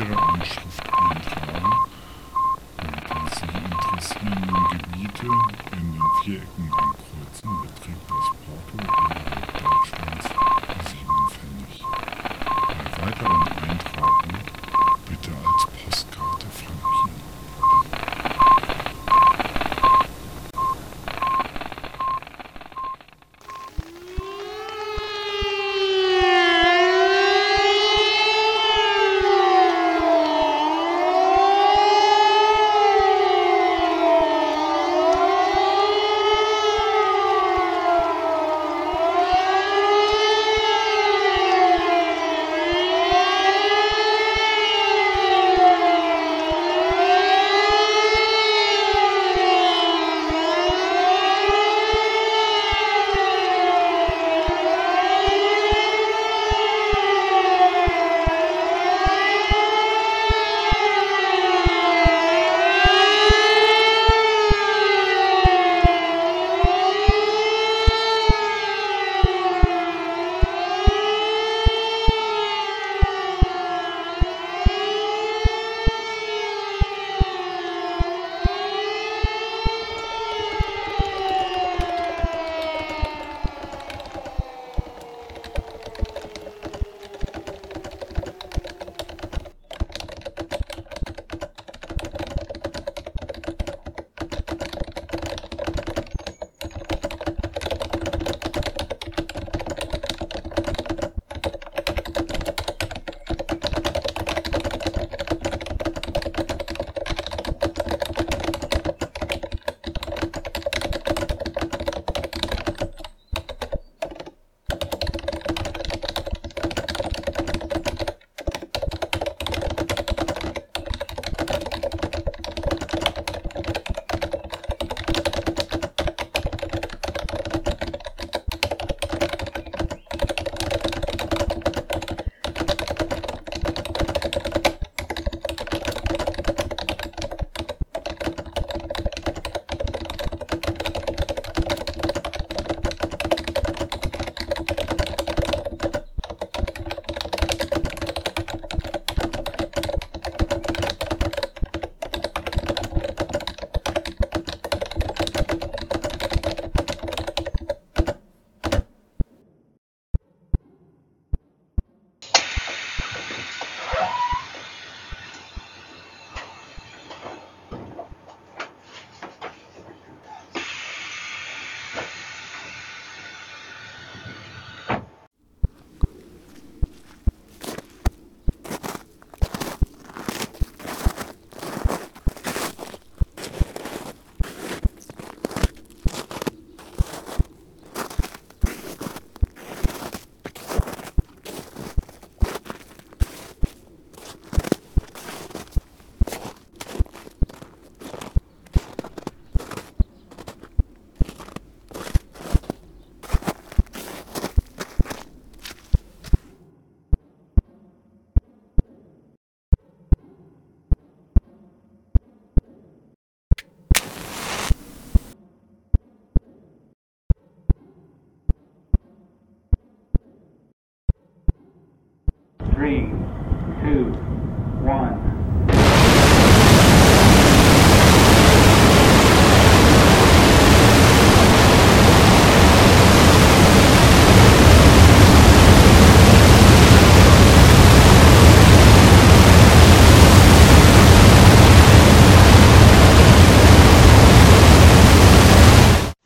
ihre Anschrift eintragen. Da sich interessierende Gebiete in den Vierecken ankreuzen, beträgt das Porto innerhalb Deutschlands 7 Pfennig. Bei weiteren Eintragen bitte als Postkarte frankieren.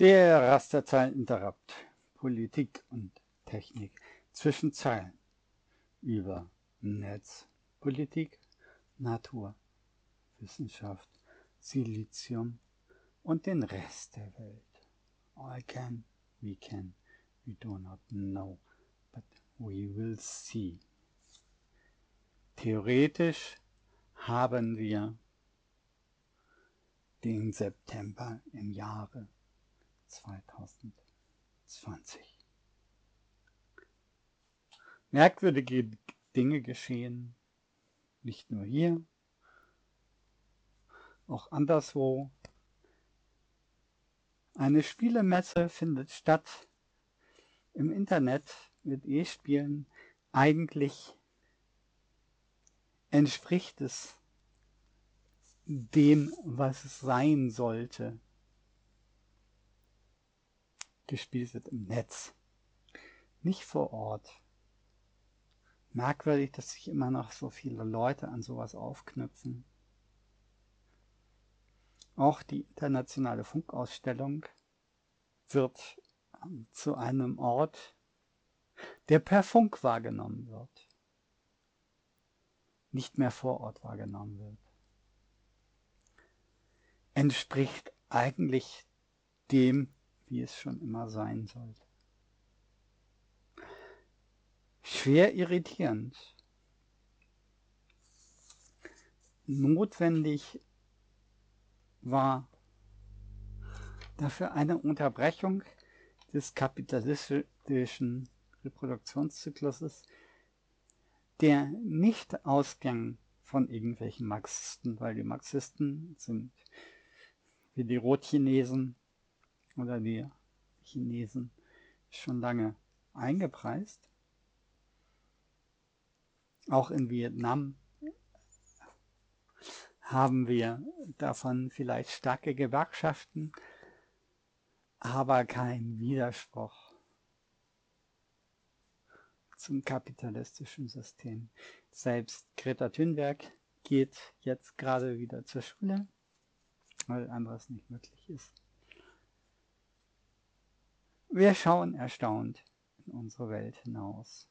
Der Rasterzeileninterrupt, Politik und Technik, zwischen Zeilen, über Netz, Politik, Natur, Wissenschaft, Silizium und den Rest der Welt. I can, we can, we do not know, but we will see. Theoretisch haben wir den September im Jahre 2020. Merkwürdige Dinge geschehen, nicht nur hier, auch anderswo. Eine Spielemesse findet statt im Internet mit E-Spielen, eigentlich entspricht es dem, was es sein sollte. Gespielt wird im Netz, nicht vor Ort. Merkwürdig, dass sich immer noch so viele Leute an sowas aufknüpfen. Auch die internationale Funkausstellung wird zu einem Ort, der per Funk wahrgenommen wird, nicht mehr vor Ort wahrgenommen wird. Entspricht eigentlich dem, wie es schon immer sein sollte. Schwer irritierend. Notwendig war dafür eine Unterbrechung des kapitalistischen Reproduktionszykluses, der nicht ausging von irgendwelchen Marxisten, weil die Marxisten sind wie die Rotchinesen oder die Chinesen schon lange eingepreist. Auch in Vietnam haben wir davon vielleicht starke Gewerkschaften, aber kein Widerspruch zum kapitalistischen System. Selbst Greta Thunberg geht jetzt gerade wieder zur Schule, weil anderes nicht möglich ist. Wir schauen erstaunt in unsere Welt hinaus.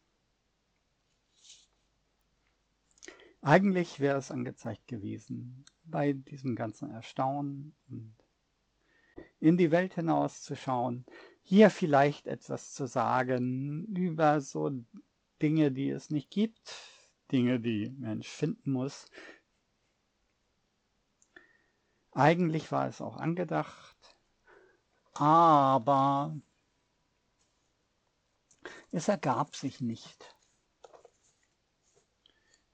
Eigentlich wäre es angezeigt gewesen, bei diesem ganzen Erstaunen und in die Welt hinaus zu schauen, hier vielleicht etwas zu sagen über so Dinge, die es nicht gibt, Dinge, die Mensch finden muss. Eigentlich war es auch angedacht, aber es ergab sich nicht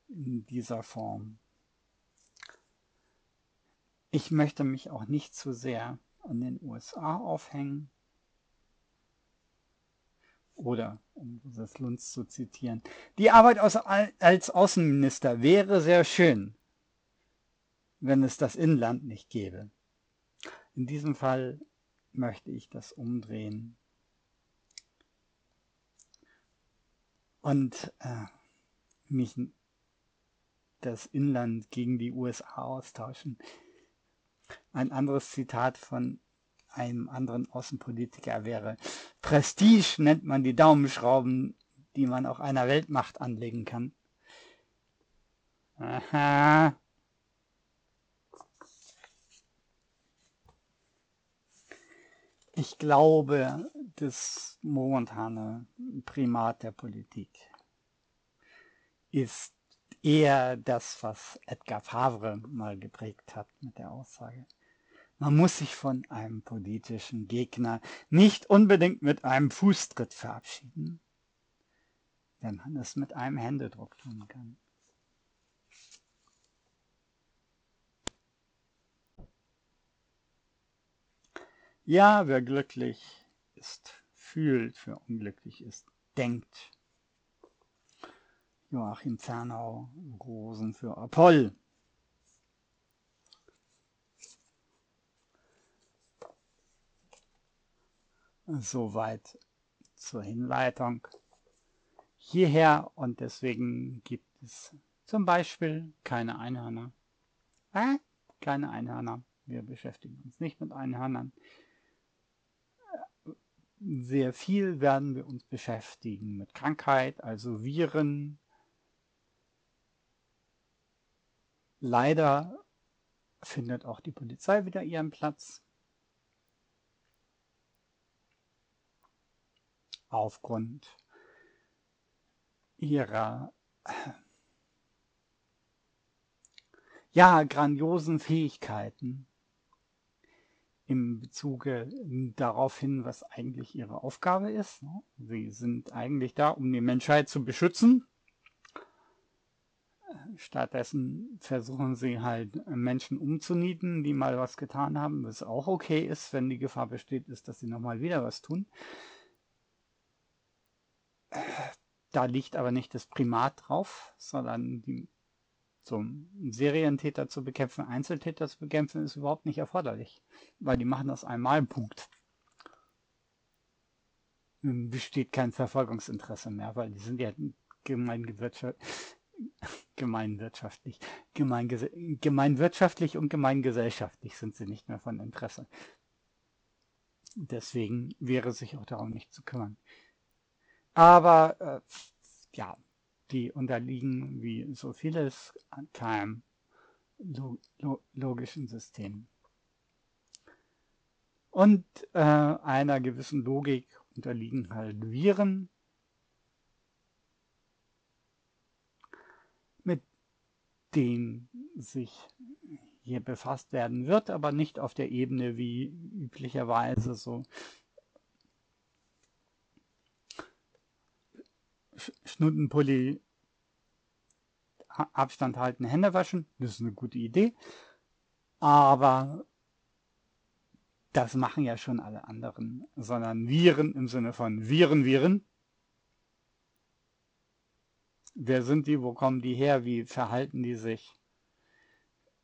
in dieser Form. Ich möchte mich auch nicht zu sehr an den USA aufhängen. Oder, um Josef Lunz zu zitieren, die Arbeit als Außenminister wäre sehr schön, wenn es das Inland nicht gäbe. In diesem Fall möchte ich das umdrehen. Und mich das Inland gegen die USA austauschen. Ein anderes Zitat von einem anderen Außenpolitiker wäre: Prestige nennt man die Daumenschrauben, die man auch einer Weltmacht anlegen kann. Aha. Ich glaube, das momentane Primat der Politik ist eher das, was Edgar Favre mal geprägt hat mit der Aussage: Man muss sich von einem politischen Gegner nicht unbedingt mit einem Fußtritt verabschieden, wenn man es mit einem Händedruck tun kann. Ja, wer glücklich ist, fühlt, wer unglücklich ist, denkt. Joachim Fernau, Rosen für Apoll. Soweit zur Hinleitung hierher, und deswegen gibt es zum Beispiel keine Einhörner. Keine Einhörner. Wir beschäftigen uns nicht mit Einhörnern. Sehr viel werden wir uns beschäftigen mit Krankheit, also Viren. Leider findet auch die Polizei wieder ihren Platz. Aufgrund ihrer ja grandiosen Fähigkeiten im Bezuge darauf hin, was eigentlich ihre Aufgabe ist. Sie sind eigentlich da, um die Menschheit zu beschützen. Stattdessen versuchen sie halt, Menschen umzunieten, die mal was getan haben, was auch okay ist, wenn die Gefahr besteht, ist, dass sie nochmal wieder was tun. Da liegt aber nicht das Primat drauf, sondern die So, Serientäter zu bekämpfen, Einzeltäter zu bekämpfen, ist überhaupt nicht erforderlich, weil die machen das einmal, Punkt. Besteht kein Verfolgungsinteresse mehr, weil die sind ja gemeinwirtschaftlich und gemeingesellschaftlich sind sie nicht mehr von Interesse. Deswegen wäre sich auch darum nicht zu kümmern. Aber ja, die unterliegen wie so vieles an keinem logischen System. Und einer gewissen Logik unterliegen halt Viren, mit denen sich hier befasst werden wird, aber nicht auf der Ebene wie üblicherweise so Schnuddenpulli, Abstand halten, Hände waschen, das ist eine gute Idee, aber das machen ja schon alle anderen, sondern Viren im Sinne von Viren. Wer sind die, wo kommen die her, wie verhalten die sich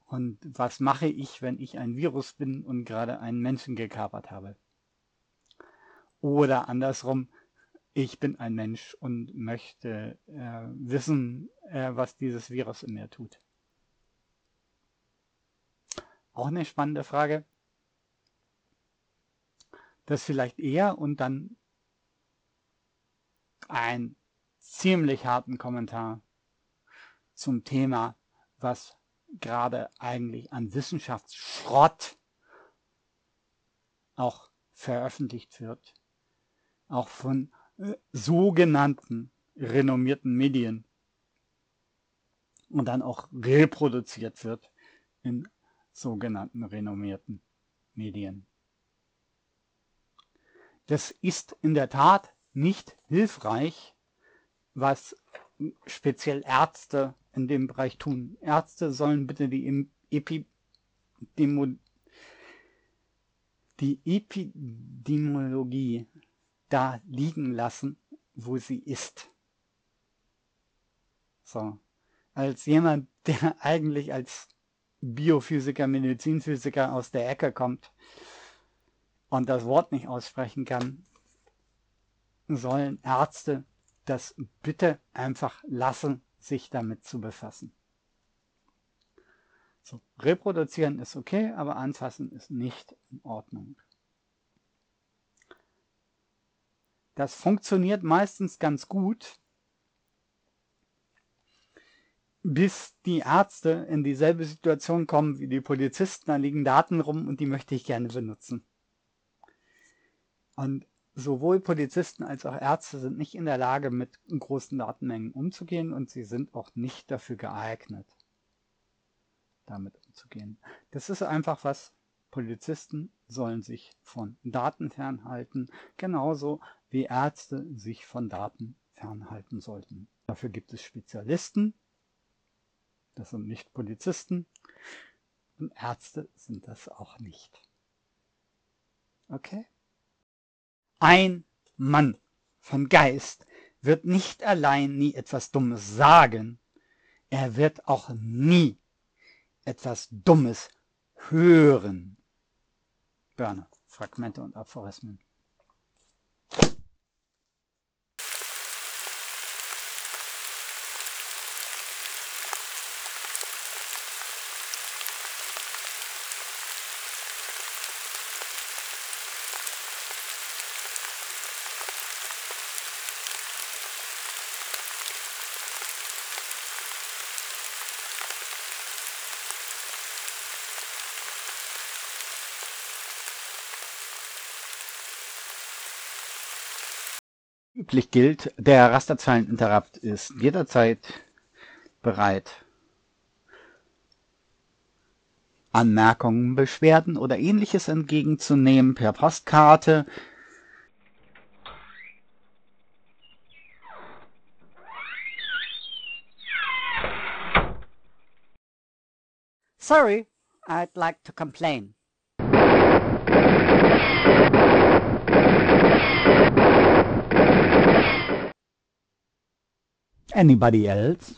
und was mache ich, wenn ich ein Virus bin und gerade einen Menschen gekapert habe? Oder andersrum, ich bin ein Mensch und möchte wissen, was dieses Virus in mir tut. Auch eine spannende Frage. Das vielleicht eher und dann einen ziemlich harten Kommentar zum Thema, was gerade eigentlich an Wissenschaftsschrott auch veröffentlicht wird. Auch von sogenannten renommierten Medien und dann auch reproduziert wird in sogenannten renommierten Medien. Das ist in der Tat nicht hilfreich, was speziell Ärzte in dem Bereich tun. Ärzte sollen bitte die Epidemiologie da liegen lassen, wo sie ist. So, als jemand, der eigentlich als Biophysiker, Medizinphysiker aus der Ecke kommt und das Wort nicht aussprechen kann, sollen Ärzte das bitte einfach lassen, sich damit zu befassen. So, reproduzieren ist okay, aber anfassen ist nicht in Ordnung. Das funktioniert meistens ganz gut, bis die Ärzte in dieselbe Situation kommen wie die Polizisten, da liegen Daten rum und die möchte ich gerne benutzen. Und sowohl Polizisten als auch Ärzte sind nicht in der Lage, mit großen Datenmengen umzugehen und sie sind auch nicht dafür geeignet, damit umzugehen. Das ist einfach was, Polizisten sollen sich von Daten fernhalten, genauso wie Ärzte sich von Daten fernhalten sollten. Dafür gibt es Spezialisten, das sind nicht Polizisten, und Ärzte sind das auch nicht. Okay? Ein Mann von Geist wird nicht allein nie etwas Dummes sagen, er wird auch nie etwas Dummes hören. Börne, Fragmente und Aphorismen. Üblich gilt, der Rasterzeileninterrupt ist jederzeit bereit, Anmerkungen, Beschwerden oder ähnliches entgegenzunehmen per Postkarte. Sorry, I'd like to complain. Anybody else?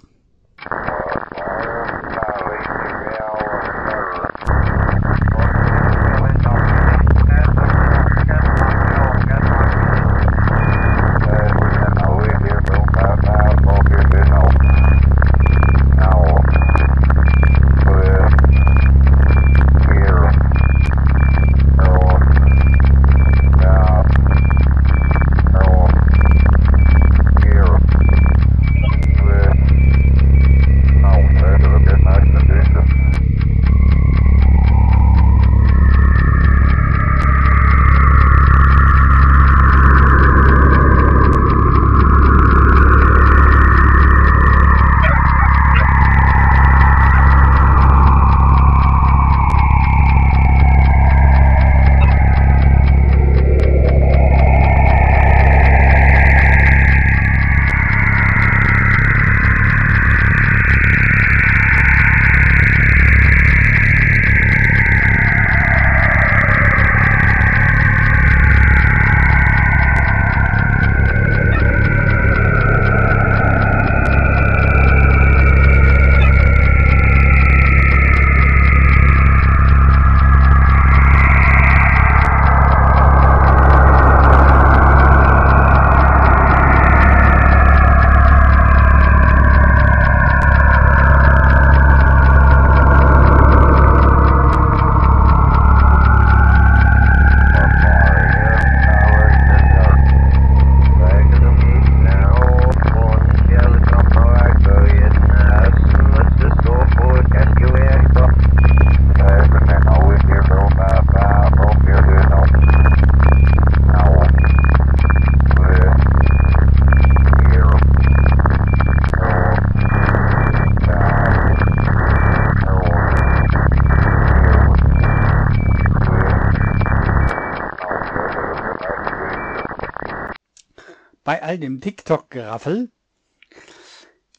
bei all dem TikTok-Geraffel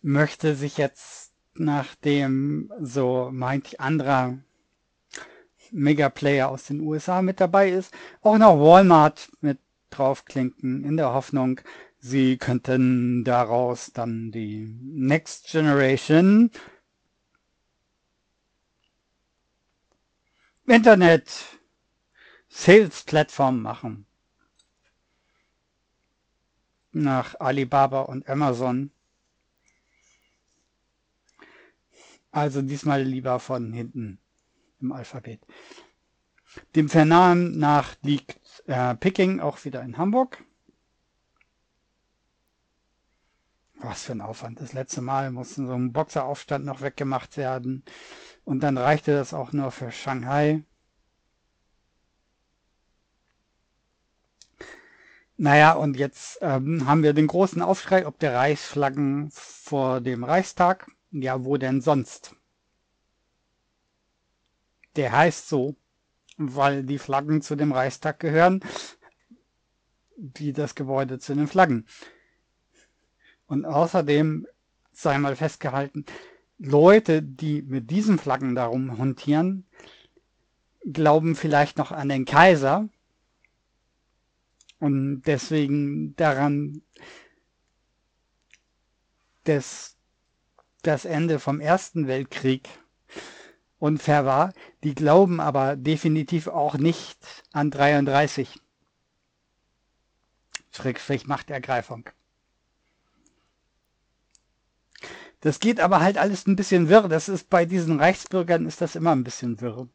möchte sich jetzt, nachdem so manch anderer Megaplayer aus den USA mit dabei ist, auch noch Walmart mit draufklinken, in der Hoffnung, sie könnten daraus dann die Next Generation Internet Sales Plattform machen. Nach Alibaba und Amazon. Also diesmal lieber von hinten im Alphabet. Dem Vernahmen nach liegt Peking auch wieder in Hamburg. Was für ein Aufwand. Das letzte Mal musste so ein Boxeraufstand noch weggemacht werden. Und dann reichte das auch nur für Shanghai. Naja, und jetzt haben wir den großen Aufschrei ob der Reichsflaggen vor dem Reichstag. Ja, wo denn sonst? Der heißt so, weil die Flaggen zu dem Reichstag gehören, wie das Gebäude zu den Flaggen. Und außerdem sei mal festgehalten, Leute, die mit diesen Flaggen darum hantieren, glauben vielleicht noch an den Kaiser und deswegen daran, dass das Ende vom Ersten Weltkrieg unfair war. Die glauben aber definitiv auch nicht an 33. Schrägstrich Machtergreifung. Das geht aber halt alles ein bisschen wirr. Das ist bei diesen Reichsbürgern ist das immer ein bisschen wirr.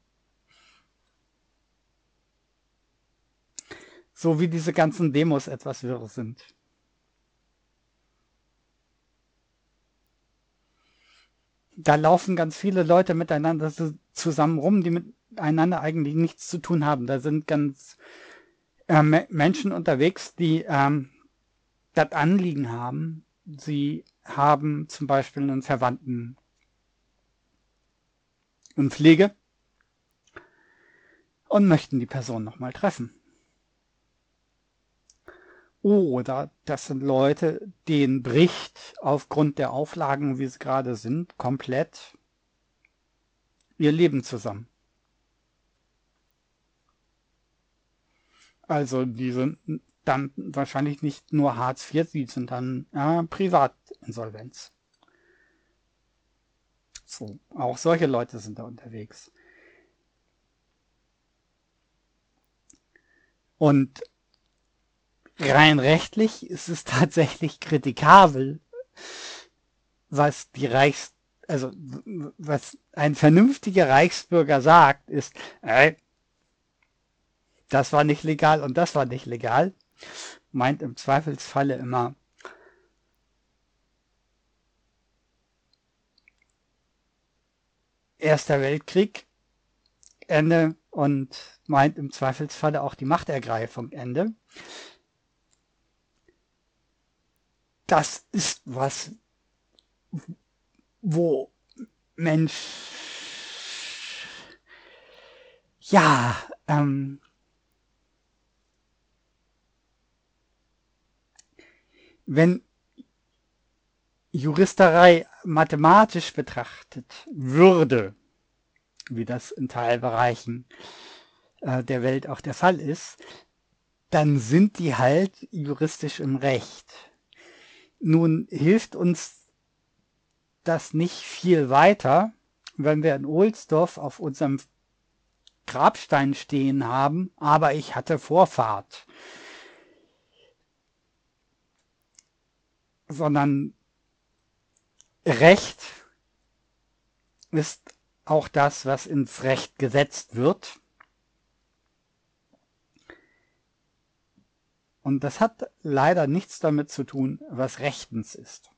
So wie diese ganzen Demos etwas wirr sind. Da laufen ganz viele Leute miteinander zusammen rum, die miteinander eigentlich nichts zu tun haben. Da sind ganz Menschen unterwegs, die das Anliegen haben. Sie haben zum Beispiel einen Verwandten in Pflege und möchten die Person nochmal treffen. Oder das sind Leute, denen bricht aufgrund der Auflagen, wie sie gerade sind, komplett ihr Leben zusammen. Also die sind dann wahrscheinlich nicht nur Hartz IV, die sind dann Privatinsolvenz. So, auch solche Leute sind da unterwegs. Und rein rechtlich ist es tatsächlich kritikabel, was was ein vernünftiger Reichsbürger sagt, ist, das war nicht legal und das war nicht legal, meint im Zweifelsfalle immer, Erster Weltkrieg, Ende, und meint im Zweifelsfalle auch die Machtergreifung, Ende. Das ist was, wo Mensch, ja, wenn Juristerei mathematisch betrachtet würde, wie das in Teilbereichen der Welt auch der Fall ist, dann sind die halt juristisch im Recht. Nun hilft uns das nicht viel weiter, wenn wir in Ohlsdorf auf unserem Grabstein stehen haben, aber ich hatte Vorfahrt. Sondern Recht ist auch das, was ins Recht gesetzt wird. Und das hat leider nichts damit zu tun, was rechtens ist.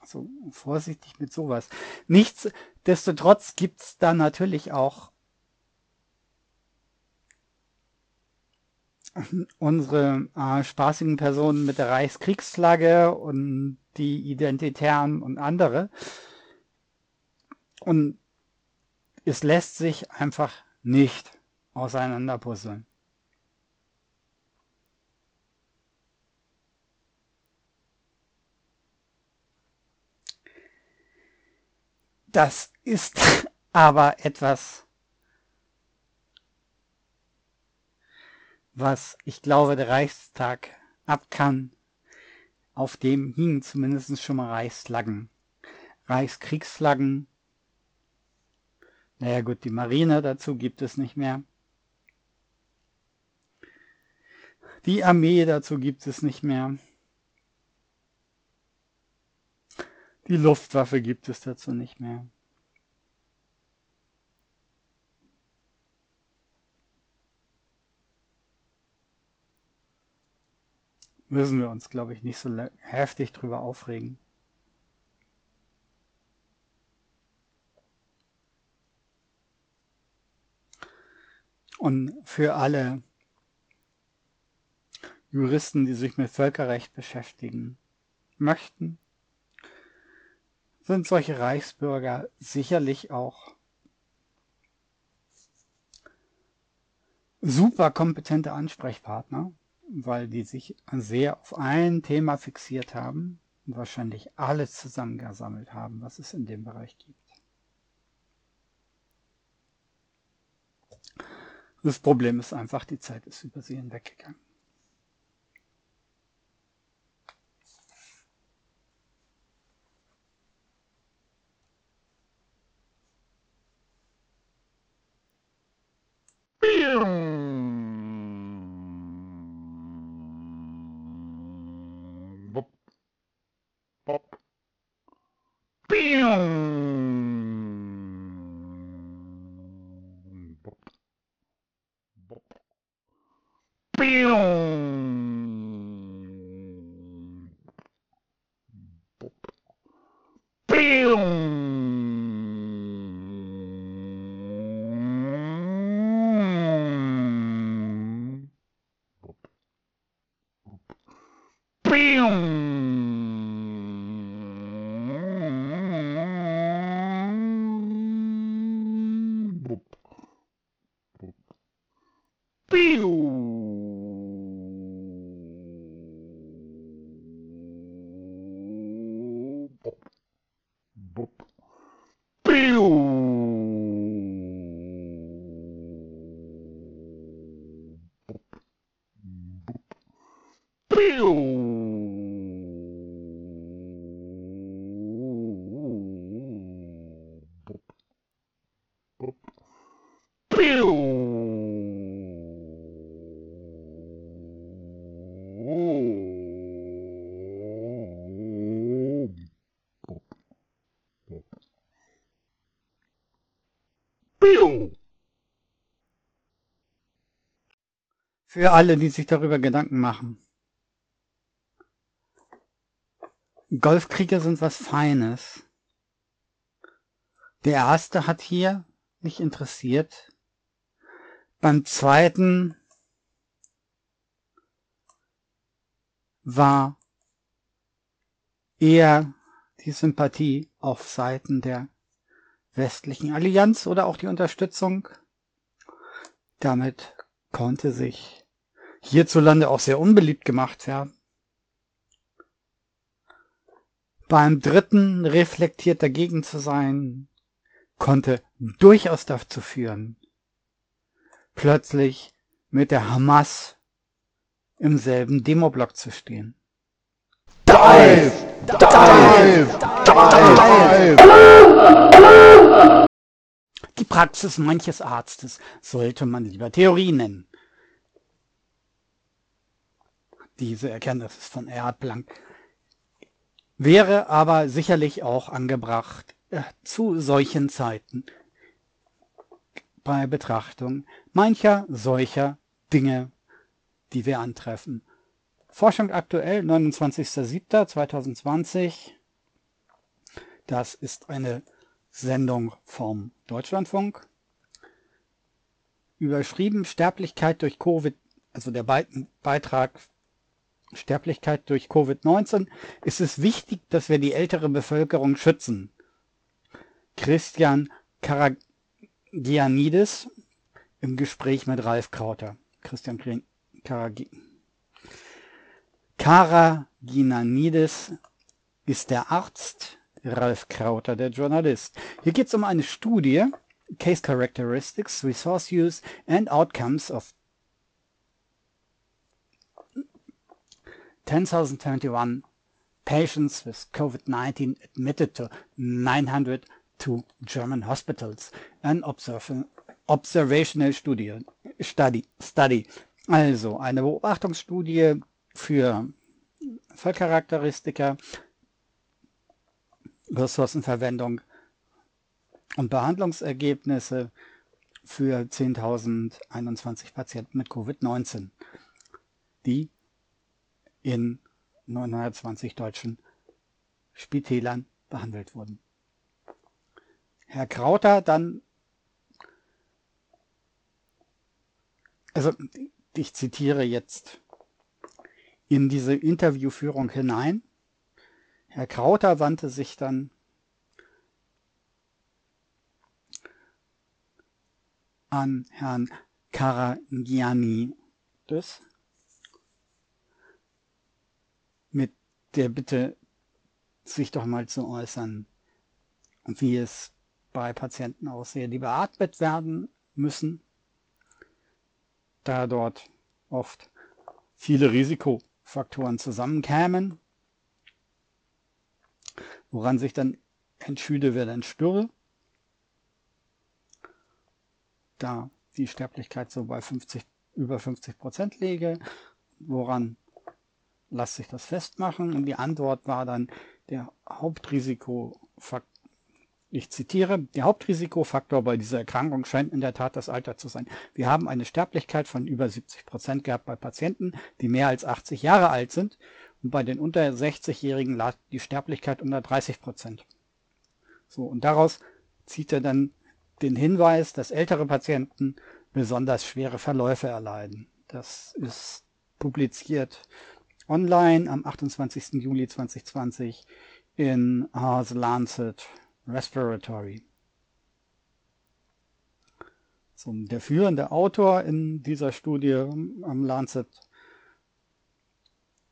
Also vorsichtig mit sowas. Nichtsdestotrotz gibt es da natürlich auch unsere spaßigen Personen mit der Reichskriegsflagge und die Identitären und andere. Und es lässt sich einfach nicht auseinanderpuzzeln. Das ist aber etwas, was ich glaube, der Reichstag abkann. Auf dem hingen zumindest schon mal Reichsflaggen. Reichskriegsflaggen. Naja gut, die Marine dazu gibt es nicht mehr. Die Armee dazu gibt es nicht mehr. Die Luftwaffe gibt es dazu nicht mehr. Müssen wir uns, glaube ich, nicht so heftig drüber aufregen. Und für alle Juristen, die sich mit Völkerrecht beschäftigen möchten, sind solche Reichsbürger sicherlich auch super kompetente Ansprechpartner, weil die sich sehr auf ein Thema fixiert haben und wahrscheinlich alles zusammengesammelt haben, was es in dem Bereich gibt. Das Problem ist einfach, die Zeit ist über sie hinweggegangen. Für alle, die sich darüber Gedanken machen. Golfkriege sind was Feines. Der erste hat hier mich interessiert. Beim zweiten war eher die Sympathie auf Seiten der westlichen Allianz oder auch die Unterstützung. Damit konnte sich hierzulande auch sehr unbeliebt gemacht werden. Beim dritten reflektiert dagegen zu sein, konnte durchaus dazu führen, plötzlich mit der Hamas im selben Demoblock zu stehen. Dive! Dive! Dive! Die Praxis manches Arztes sollte man lieber Theorie nennen. Diese Erkenntnis ist von Erhard Planck. Wäre aber sicherlich auch angebracht zu solchen Zeiten bei Betrachtung mancher solcher Dinge, die wir antreffen. Forschung aktuell, 29.07.2020. Das ist eine Sendung vom Deutschlandfunk. Überschrieben Sterblichkeit durch Covid, also der Beitrag Sterblichkeit durch Covid-19, ist es wichtig, dass wir die ältere Bevölkerung schützen. Christian Karagiannidis im Gespräch mit Ralf Krauter. Christian Karagiannidis ist der Arzt, Ralf Krauter, der Journalist. Hier geht es um eine Studie, Case Characteristics, Resource Use and Outcomes of 10,021 patients with COVID-19 admitted to 902 German hospitals. An observational study. Also eine Beobachtungsstudie für Fallcharakteristika, Ressourcenverwendung und Behandlungsergebnisse für 10.021 Patienten mit Covid-19, die in 920 deutschen Spitälern behandelt wurden. Herr Krauter dann, also ich zitiere jetzt in diese Interviewführung hinein. Herr Krauter wandte sich dann an Herrn Karagiannidis mit der Bitte, sich doch mal zu äußern, wie es bei Patienten aussehe, die beatmet werden müssen, da dort oft viele Risikofaktoren zusammenkämen, woran sich dann entschüde, wer dann stürre, da die Sterblichkeit so bei über 50% läge, woran lässt sich das festmachen? Und die Antwort war dann, der Hauptrisikofaktor, ich zitiere, der Hauptrisikofaktor bei dieser Erkrankung scheint in der Tat das Alter zu sein. Wir haben eine Sterblichkeit von über 70% gehabt bei Patienten, die mehr als 80 Jahre alt sind. Und bei den unter 60-Jährigen lag die Sterblichkeit unter 30%. So, und daraus zieht er dann den Hinweis, dass ältere Patienten besonders schwere Verläufe erleiden. Das ist publiziert online am 28. Juli 2020 in The Lancet Respiratory. So, der führende Autor in dieser Studie am Lancet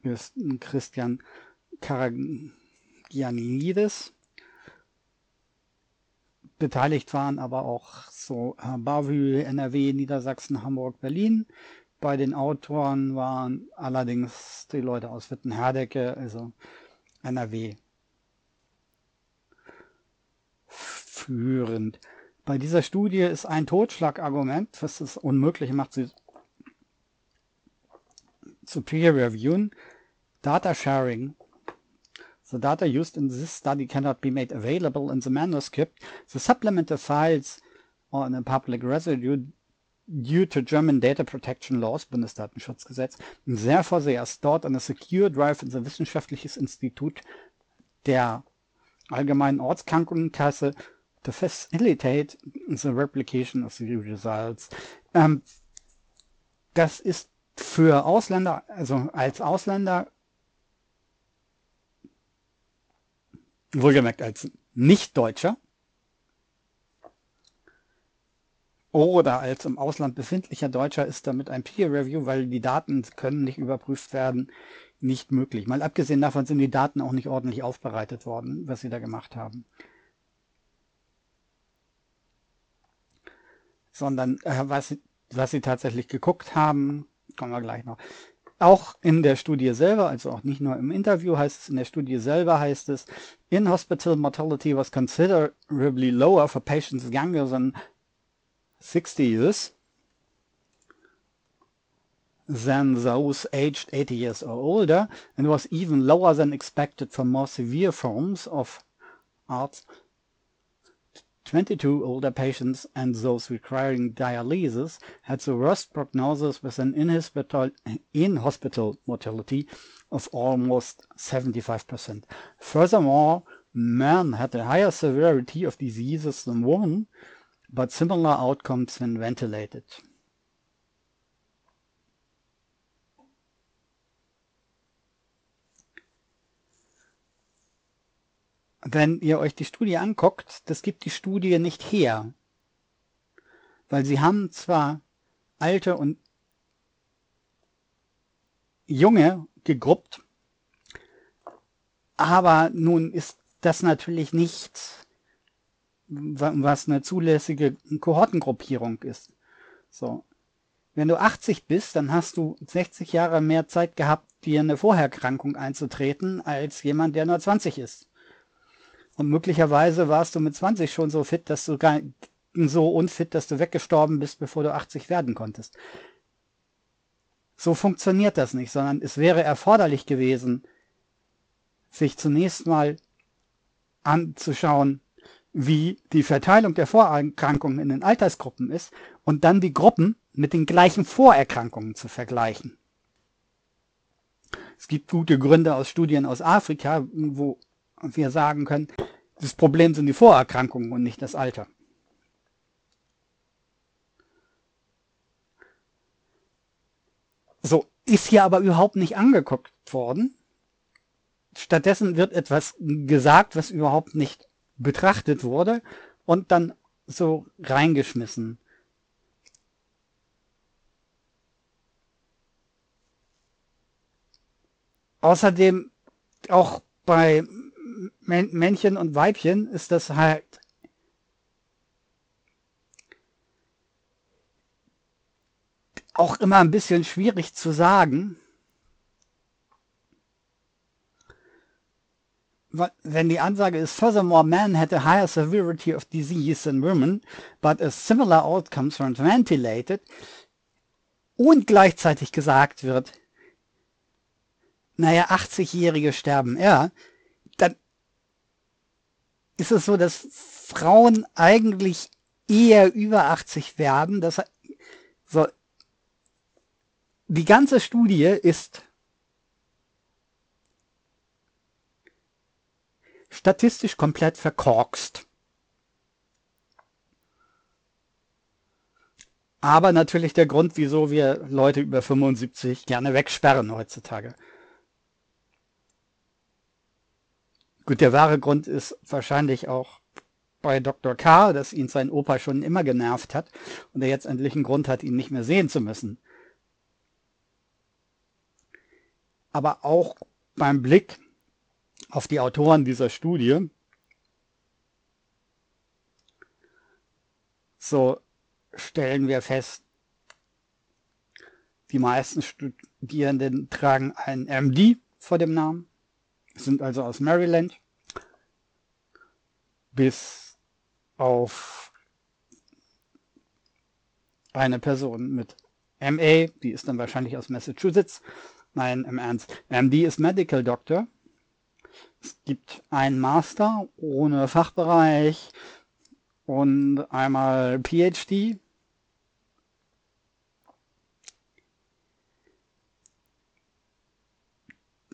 ist Christian Karagiannidis. Beteiligt waren aber auch so Bavü, NRW, Niedersachsen, Hamburg, Berlin. Bei den Autoren waren allerdings die Leute aus Witten-Herdecke, also NRW, führend. Bei dieser Studie ist ein Totschlagargument, was es unmöglich macht, sie zu peer-reviewen: Data sharing. The data used in this study cannot be made available in the manuscript. The supplemental files are in a public residue due to German data protection laws, Bundesdatenschutzgesetz. Therefore they are stored on a secure drive in the Wissenschaftliches Institut der Allgemeinen Ortskrankenkasse to facilitate the replication of the results. Das ist für Ausländer, also als Ausländer, wohlgemerkt als Nicht-Deutscher oder als im Ausland befindlicher Deutscher, ist damit ein Peer-Review, weil die Daten können nicht überprüft werden, nicht möglich. Mal abgesehen davon sind die Daten auch nicht ordentlich aufbereitet worden, was sie da gemacht haben. Sondern was sie tatsächlich geguckt haben, kommen wir gleich noch. Auch in der Studie selber, also auch nicht nur im Interview heißt es, in der Studie selber heißt es, in hospital mortality was considerably lower for patients younger than 60 years than those aged 80 years or older, and was even lower than expected for more severe forms of ARDS. 22 older patients and those requiring dialysis had the worst prognosis with an in-hospital mortality of almost 75%. Furthermore, men had a higher severity of diseases than women, but similar outcomes when ventilated. Wenn ihr euch die Studie anguckt, das gibt die Studie nicht her. Weil sie haben zwar Alte und Junge gegruppt, aber nun ist das natürlich nicht, was eine zulässige Kohortengruppierung ist. So. Wenn du 80 bist, dann hast du 60 Jahre mehr Zeit gehabt, dir eine Vorerkrankung einzutreten, als jemand, der nur 20 ist. Und möglicherweise warst du mit 20 schon so fit, dass du gar, so unfit, dass du weggestorben bist, bevor du 80 werden konntest. So funktioniert das nicht, sondern es wäre erforderlich gewesen, sich zunächst mal anzuschauen, wie die Verteilung der Vorerkrankungen in den Altersgruppen ist und dann die Gruppen mit den gleichen Vorerkrankungen zu vergleichen. Es gibt gute Gründe aus Studien aus Afrika, wo wir sagen können, das Problem sind die Vorerkrankungen und nicht das Alter. So, ist hier aber überhaupt nicht angeguckt worden. Stattdessen wird etwas gesagt, was überhaupt nicht betrachtet wurde und dann so reingeschmissen. Außerdem auch bei Männchen und Weibchen ist das halt auch immer ein bisschen schwierig zu sagen. Wenn die Ansage ist, furthermore, man had a higher severity of disease than women, but a similar outcomes were ventilated, und gleichzeitig gesagt wird, naja, 80-Jährige sterben eher, dann ist es so, dass Frauen eigentlich eher über 80 werden. Das, so, die ganze Studie ist statistisch komplett verkorkst. Aber natürlich der Grund, wieso wir Leute über 75 gerne wegsperren heutzutage. Gut, der wahre Grund ist wahrscheinlich auch bei Dr. K., dass ihn sein Opa schon immer genervt hat und er jetzt endlich einen Grund hat, ihn nicht mehr sehen zu müssen. Aber auch beim Blick auf die Autoren dieser Studie, so stellen wir fest, die meisten Studierenden tragen einen MD vor dem Namen, sind also aus Maryland, bis auf eine Person mit MA, die ist dann wahrscheinlich aus Massachusetts. Nein, im Ernst, MD ist Medical Doctor. Es gibt einen Master ohne Fachbereich und einmal PhD.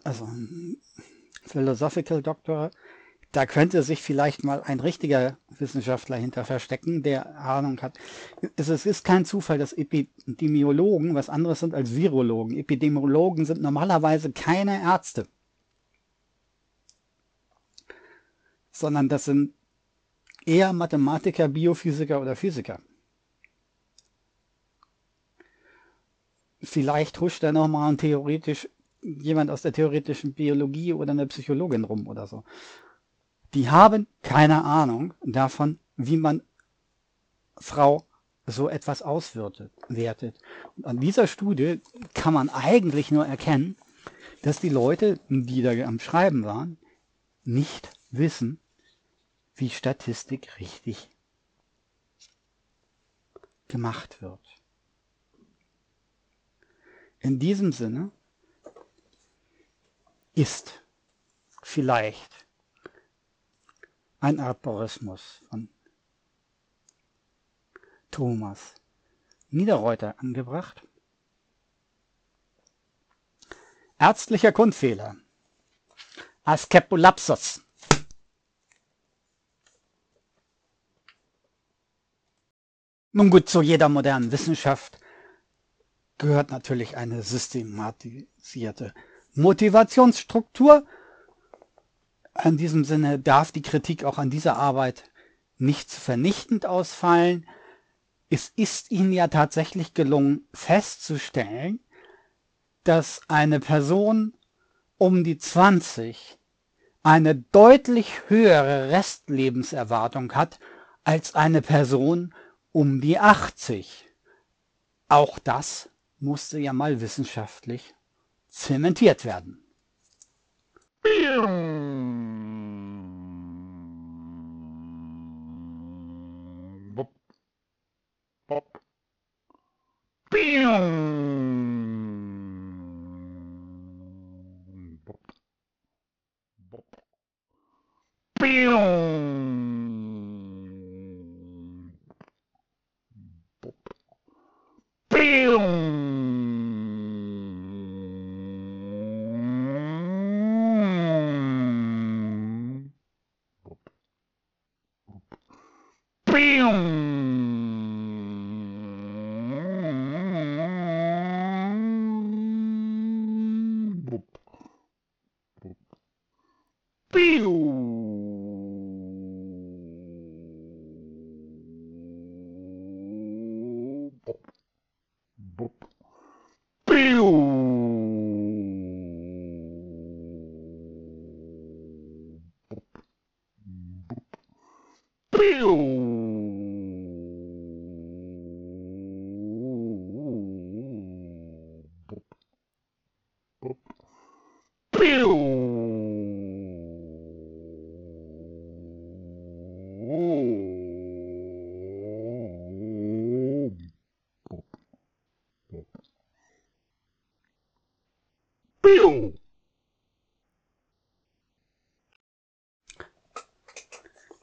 Also Philosophical Doctor. Da könnte sich vielleicht mal ein richtiger Wissenschaftler hinter verstecken, der Ahnung hat. Es ist kein Zufall, dass Epidemiologen was anderes sind als Virologen. Epidemiologen sind normalerweise keine Ärzte, sondern das sind eher Mathematiker, Biophysiker oder Physiker. Vielleicht huscht da nochmal ein jemand aus der theoretischen Biologie oder eine Psychologin rum oder so. Die haben keine Ahnung davon, wie man Frau so etwas auswertet. Und an dieser Studie kann man eigentlich nur erkennen, dass die Leute, die da am Schreiben waren, nicht wissen, wie Statistik richtig gemacht wird. In diesem Sinne ist vielleicht ein Aphorismus von Thomas Niederreuther angebracht. Ärztlicher Grundfehler. Askepolapsus. Nun gut, zu jeder modernen Wissenschaft gehört natürlich eine systematisierte Motivationsstruktur. In diesem Sinne darf die Kritik auch an dieser Arbeit nicht vernichtend ausfallen. Es ist Ihnen ja tatsächlich gelungen, festzustellen, dass eine Person um die 20 eine deutlich höhere Restlebenserwartung hat als eine Person um die 80. Auch das musste ja mal wissenschaftlich zementiert werden.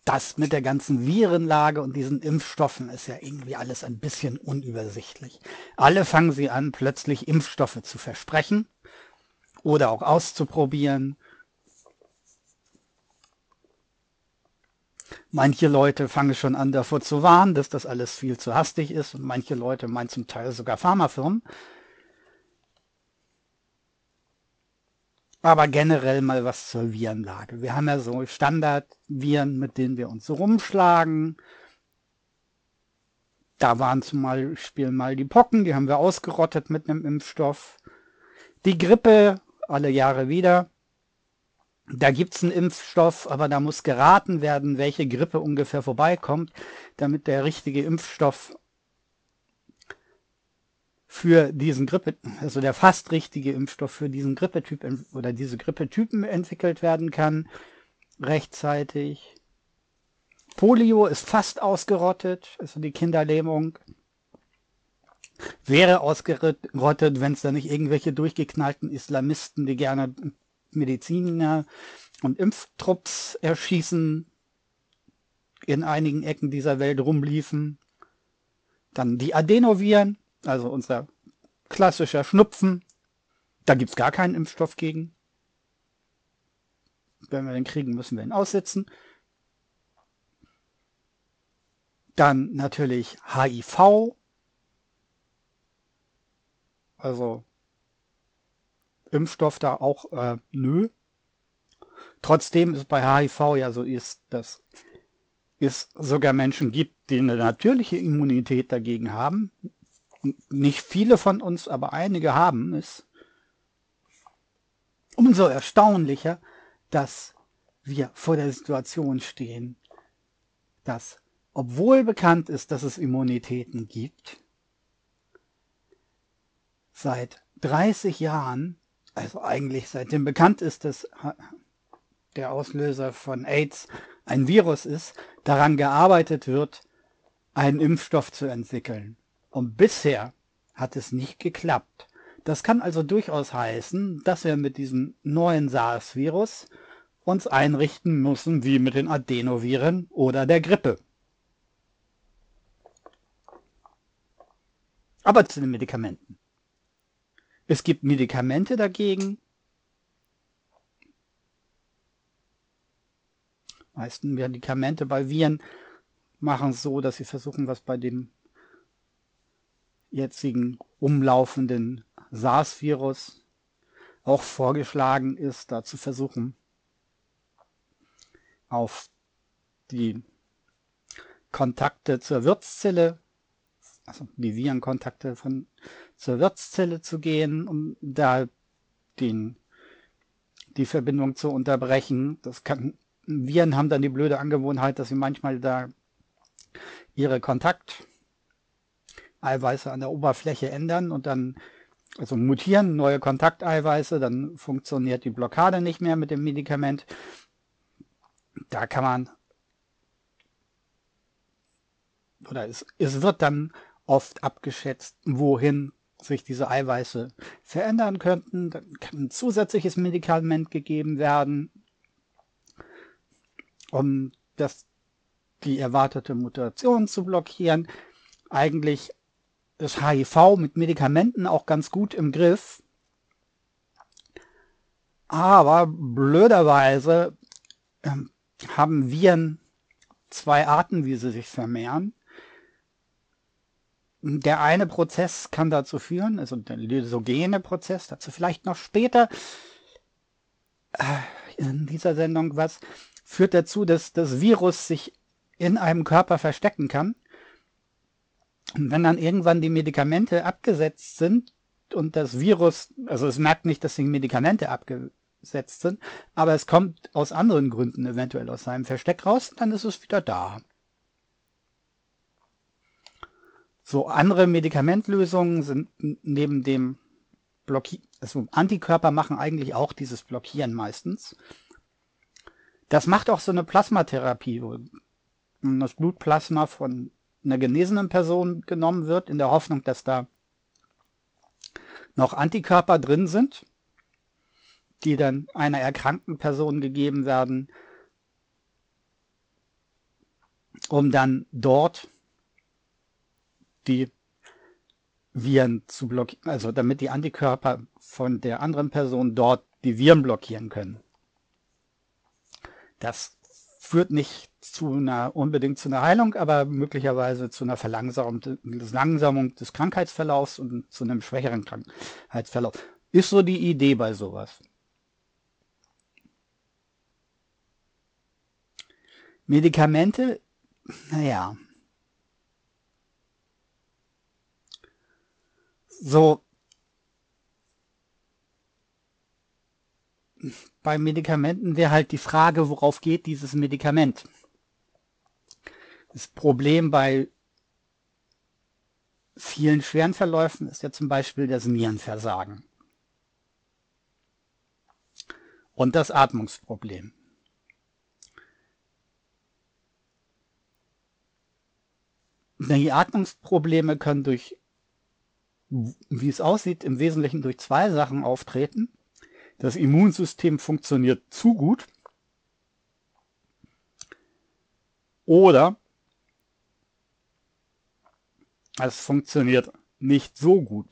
Das mit der ganzen Virenlage und diesen Impfstoffen ist ja irgendwie alles ein bisschen unübersichtlich. Alle fangen sie an, plötzlich Impfstoffe zu versprechen oder auch auszuprobieren. Manche Leute fangen schon an, davor zu warnen, dass das alles viel zu hastig ist, und manche Leute meinen zum Teil sogar Pharmafirmen. Aber generell mal was zur Virenlage. Wir haben ja so Standardviren, mit denen wir uns rumschlagen. Da waren zum Beispiel mal die Pocken, die haben wir ausgerottet mit einem Impfstoff. Die Grippe, alle Jahre wieder. Da gibt es einen Impfstoff, aber da muss geraten werden, welche Grippe ungefähr vorbeikommt, damit der richtige Impfstoff für diesen Grippe, also der fast richtige Impfstoff für diesen Grippetyp oder diese Grippetypen entwickelt werden kann, rechtzeitig. Polio ist fast ausgerottet, also die Kinderlähmung. Wäre ausgerottet, wenn es da nicht irgendwelche durchgeknallten Islamisten, die gerne Mediziner und Impftrupps erschießen, in einigen Ecken dieser Welt rumliefen. Dann die Adenoviren. Also unser klassischer Schnupfen, da gibt es gar keinen Impfstoff gegen. Wenn wir den kriegen, müssen wir ihn aussetzen. Dann natürlich HIV. Also Impfstoff da auch, nö. Trotzdem ist bei HIV ja so, dass es sogar Menschen gibt, die eine natürliche Immunität dagegen haben. Nicht viele von uns, aber einige haben es. Umso erstaunlicher, dass wir vor der Situation stehen, dass, obwohl bekannt ist, dass es Immunitäten gibt, seit 30 Jahren, also eigentlich seitdem bekannt ist, dass der Auslöser von AIDS ein Virus ist, daran gearbeitet wird, einen Impfstoff zu entwickeln. Und bisher hat es nicht geklappt. Das kann also durchaus heißen, dass wir mit diesem neuen SARS-Virus uns einrichten müssen wie mit den Adenoviren oder der Grippe. Aber zu den Medikamenten. Es gibt Medikamente dagegen. Die meisten Medikamente bei Viren machen es so, dass sie versuchen, was bei dem jetzigen umlaufenden SARS-Virus auch vorgeschlagen ist, da zu versuchen, auf die Kontakte zur Wirtszelle, also die Virenkontakte zur Wirtszelle zu gehen, um da den die Verbindung zu unterbrechen. Viren haben dann die blöde Angewohnheit, dass sie manchmal da ihre Kontakteiweiße an der Oberfläche ändern und dann also mutieren, neue Kontakteiweiße, dann funktioniert die Blockade nicht mehr mit dem Medikament. Da kann man, oder es wird dann oft abgeschätzt, wohin sich diese Eiweiße verändern könnten. Dann kann ein zusätzliches Medikament gegeben werden, um die erwartete Mutation zu blockieren. Eigentlich ist HIV mit Medikamenten auch ganz gut im Griff. Aber blöderweise haben Viren zwei Arten, wie sie sich vermehren. Der eine Prozess kann dazu führen, also der lysogene Prozess, dazu vielleicht noch später in dieser Sendung was, führt dazu, dass das Virus sich in einem Körper verstecken kann. Und wenn dann irgendwann die Medikamente abgesetzt sind und das Virus, also es merkt nicht, dass die Medikamente abgesetzt sind, aber es kommt aus anderen Gründen eventuell aus seinem Versteck raus, dann ist es wieder da. So, andere Medikamentlösungen sind neben dem Blockieren, also Antikörper machen eigentlich auch dieses Blockieren meistens. Das macht auch so eine Plasmatherapie, wo das Blutplasma von einer genesenen Person genommen wird, in der Hoffnung, dass da noch Antikörper drin sind, die dann einer erkrankten Person gegeben werden, um dann dort die Viren zu blockieren, also damit die Antikörper von der anderen Person dort die Viren blockieren können. Das führt nicht unbedingt zu einer Heilung, aber möglicherweise zu einer Verlangsamung des Krankheitsverlaufs und zu einem schwächeren Krankheitsverlauf. Ist so die Idee bei sowas. Medikamente, naja. So, bei Medikamenten wäre halt die Frage, worauf geht dieses Medikament? Das Problem bei vielen schweren Verläufen ist ja zum Beispiel das Nierenversagen und das Atmungsproblem. Die Atmungsprobleme können durch, wie es aussieht, im Wesentlichen durch zwei Sachen auftreten. Das Immunsystem funktioniert zu gut oder es funktioniert nicht so gut.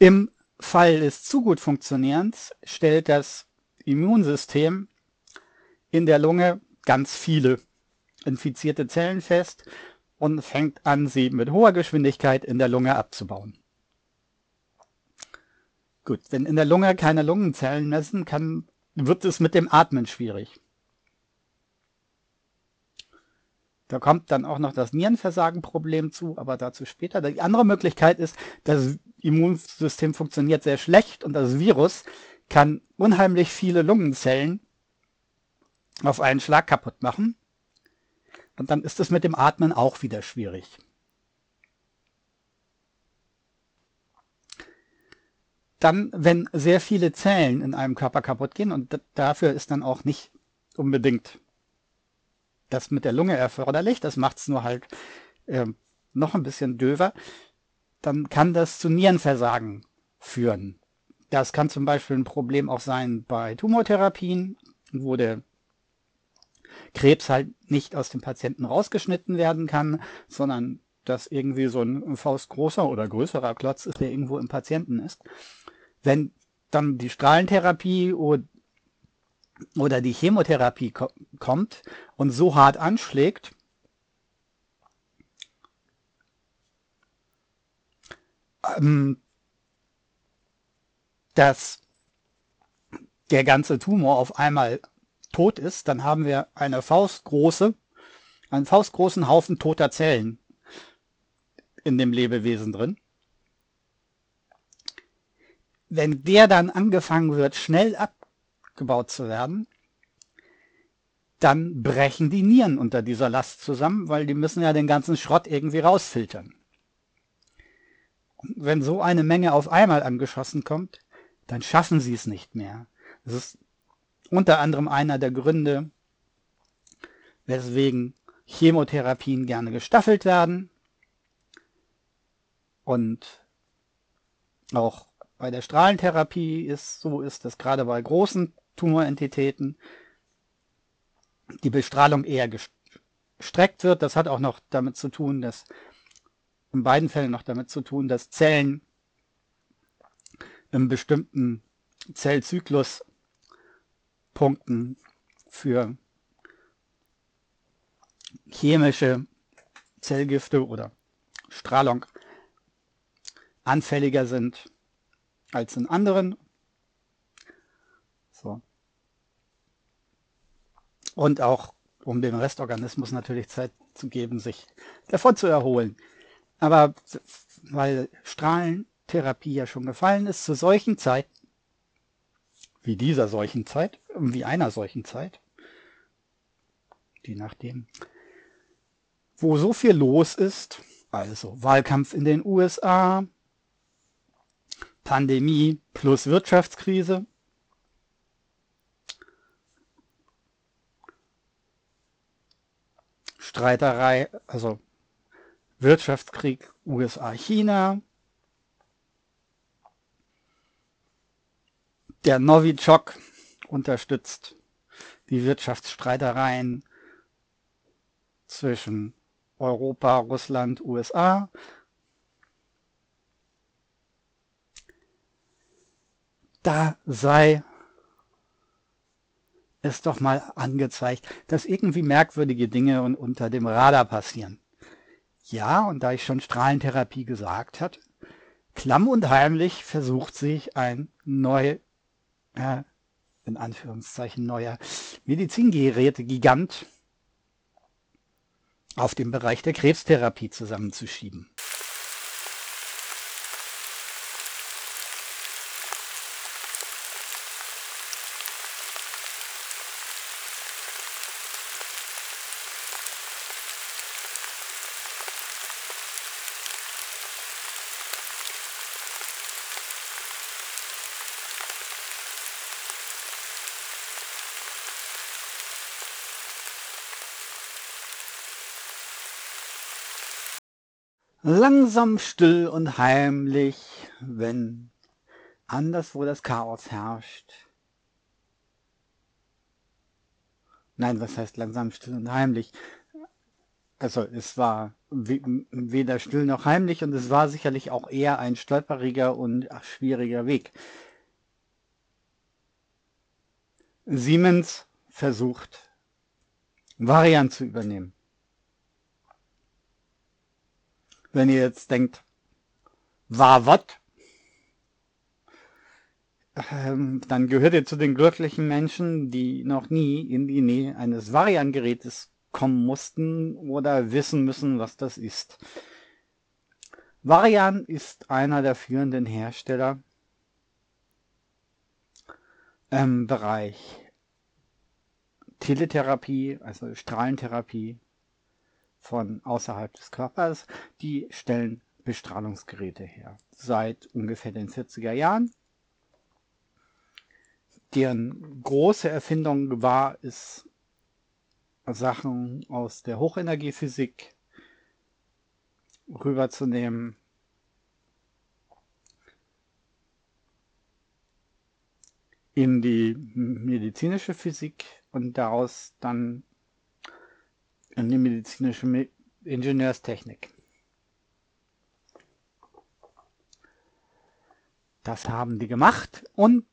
Im Fall des zu gut funktionierens stellt das Immunsystem in der Lunge ganz viele infizierte Zellen fest und fängt an, sie mit hoher Geschwindigkeit in der Lunge abzubauen. Gut, wenn in der Lunge keine Lungenzellen mehr sind, wird es mit dem Atmen schwierig. Da kommt dann auch noch das Nierenversagenproblem zu, aber dazu später. Die andere Möglichkeit ist, das Immunsystem funktioniert sehr schlecht und das Virus kann unheimlich viele Lungenzellen auf einen Schlag kaputt machen. Und dann ist es mit dem Atmen auch wieder schwierig. Dann, wenn sehr viele Zellen in einem Körper kaputt gehen, und dafür ist dann auch nicht unbedingt das mit der Lunge erforderlich, das macht es nur halt noch ein bisschen döver, dann kann das zu Nierenversagen führen. Das kann zum Beispiel ein Problem auch sein bei Tomotherapien, wo der Krebs halt nicht aus dem Patienten rausgeschnitten werden kann, sondern dass irgendwie so ein faustgroßer oder größerer Klotz ist, der irgendwo im Patienten ist. Wenn dann die Strahlentherapie oder die Chemotherapie kommt und so hart anschlägt, dass der ganze Tumor auf einmal tot ist, dann haben wir einen faustgroßen Haufen toter Zellen in dem Lebewesen drin. Wenn der dann angefangen wird, schnell gebaut zu werden, dann brechen die Nieren unter dieser Last zusammen, weil die müssen ja den ganzen Schrott irgendwie rausfiltern. Und wenn so eine Menge auf einmal angeschossen kommt, dann schaffen sie es nicht mehr. Das ist unter anderem einer der Gründe, weswegen Chemotherapien gerne gestaffelt werden und auch bei der Strahlentherapie ist das gerade bei großen Tumorentitäten die Bestrahlung eher gestreckt wird. Das hat auch noch damit zu tun, dass in beiden Fällen noch damit zu tun, dass Zellen im bestimmten Zellzykluspunkten für chemische Zellgifte oder Strahlung anfälliger sind als in anderen. So. Und auch, um dem Restorganismus natürlich Zeit zu geben, sich davon zu erholen. Aber weil Strahlentherapie ja schon gefallen ist, zu solchen Zeiten, wie dieser solchen Zeit, wie einer solchen Zeit, je nachdem, wo so viel los ist, also Wahlkampf in den USA, Pandemie plus Wirtschaftskrise, Streiterei, also Wirtschaftskrieg USA-China, der Novichok unterstützt die Wirtschaftsstreitereien zwischen Europa, Russland, USA. Da sei es doch mal angezeigt, dass irgendwie merkwürdige Dinge unter dem Radar passieren. Ja, und da ich schon Strahlentherapie gesagt hatte, klamm und heimlich versucht sich ein neuer Medizingeräte-Gigant auf dem Bereich der Krebstherapie zusammenzuschieben. Langsam, still und heimlich, wenn anderswo das Chaos herrscht. Nein, was heißt langsam, still und heimlich? Also es war weder still noch heimlich und es war sicherlich auch eher ein stolperiger und schwieriger Weg. Siemens versucht, Varian zu übernehmen. Wenn ihr jetzt denkt, war was? Dann gehört ihr zu den glücklichen Menschen, die noch nie in die Nähe eines Varian-Gerätes kommen mussten oder wissen müssen, was das ist. Varian ist einer der führenden Hersteller im Bereich Teletherapie, also Strahlentherapie von außerhalb des Körpers. Die stellen Bestrahlungsgeräte her. Seit ungefähr den 40er Jahren. Deren große Erfindung war es, Sachen aus der Hochenergiephysik rüberzunehmen in die medizinische Physik und daraus dann in die medizinische Ingenieurstechnik. Das haben die gemacht und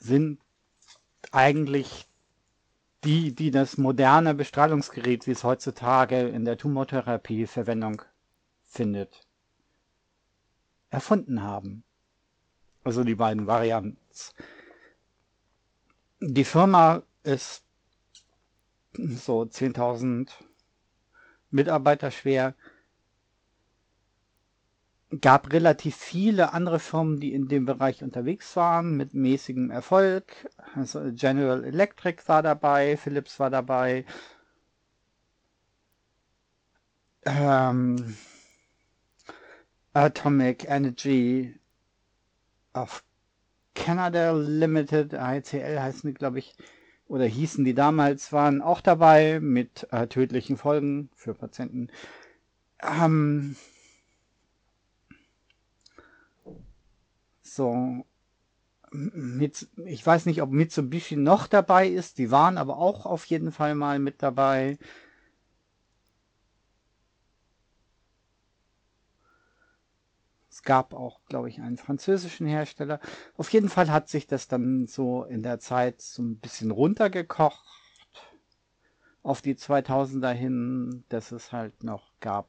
sind eigentlich die, die das moderne Bestrahlungsgerät, wie es heutzutage in der Tumortherapie Verwendung findet, erfunden haben. Also die beiden Varianten. Die Firma ist so 10.000 Mitarbeiter schwer gab relativ viele andere Firmen, die in dem Bereich unterwegs waren, mit mäßigem Erfolg. Also General Electric war dabei, Philips war dabei. Atomic Energy of Canada Limited, AECL heißen die, glaube ich, oder hießen die damals, waren auch dabei mit tödlichen Folgen für Patienten. Ich weiß nicht, ob Mitsubishi noch dabei ist, die waren aber auch auf jeden Fall mal mit dabei. Es gab auch, glaube ich, einen französischen Hersteller. Auf jeden Fall hat sich das dann so in der Zeit so ein bisschen runtergekocht auf die 2000er hin, dass es halt noch gab.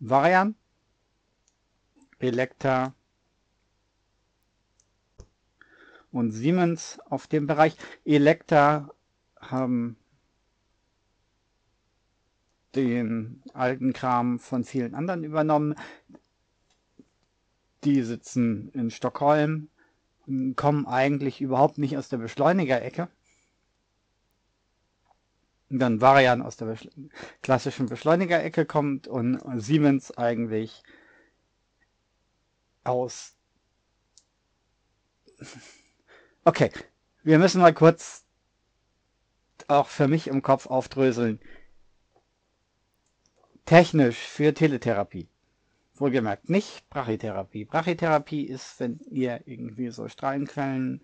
Varian, Elekta und Siemens auf dem Bereich. Elekta haben den alten Kram von vielen anderen übernommen. Die sitzen in Stockholm, kommen eigentlich überhaupt nicht aus der Beschleunigerecke. Dann Varian aus der klassischen Beschleunigerecke kommt und Siemens eigentlich aus... Okay, wir müssen mal kurz auch für mich im Kopf aufdröseln. Technisch für Teletherapie. Wohlgemerkt nicht Brachytherapie. Brachytherapie ist, wenn ihr irgendwie so Strahlenquellen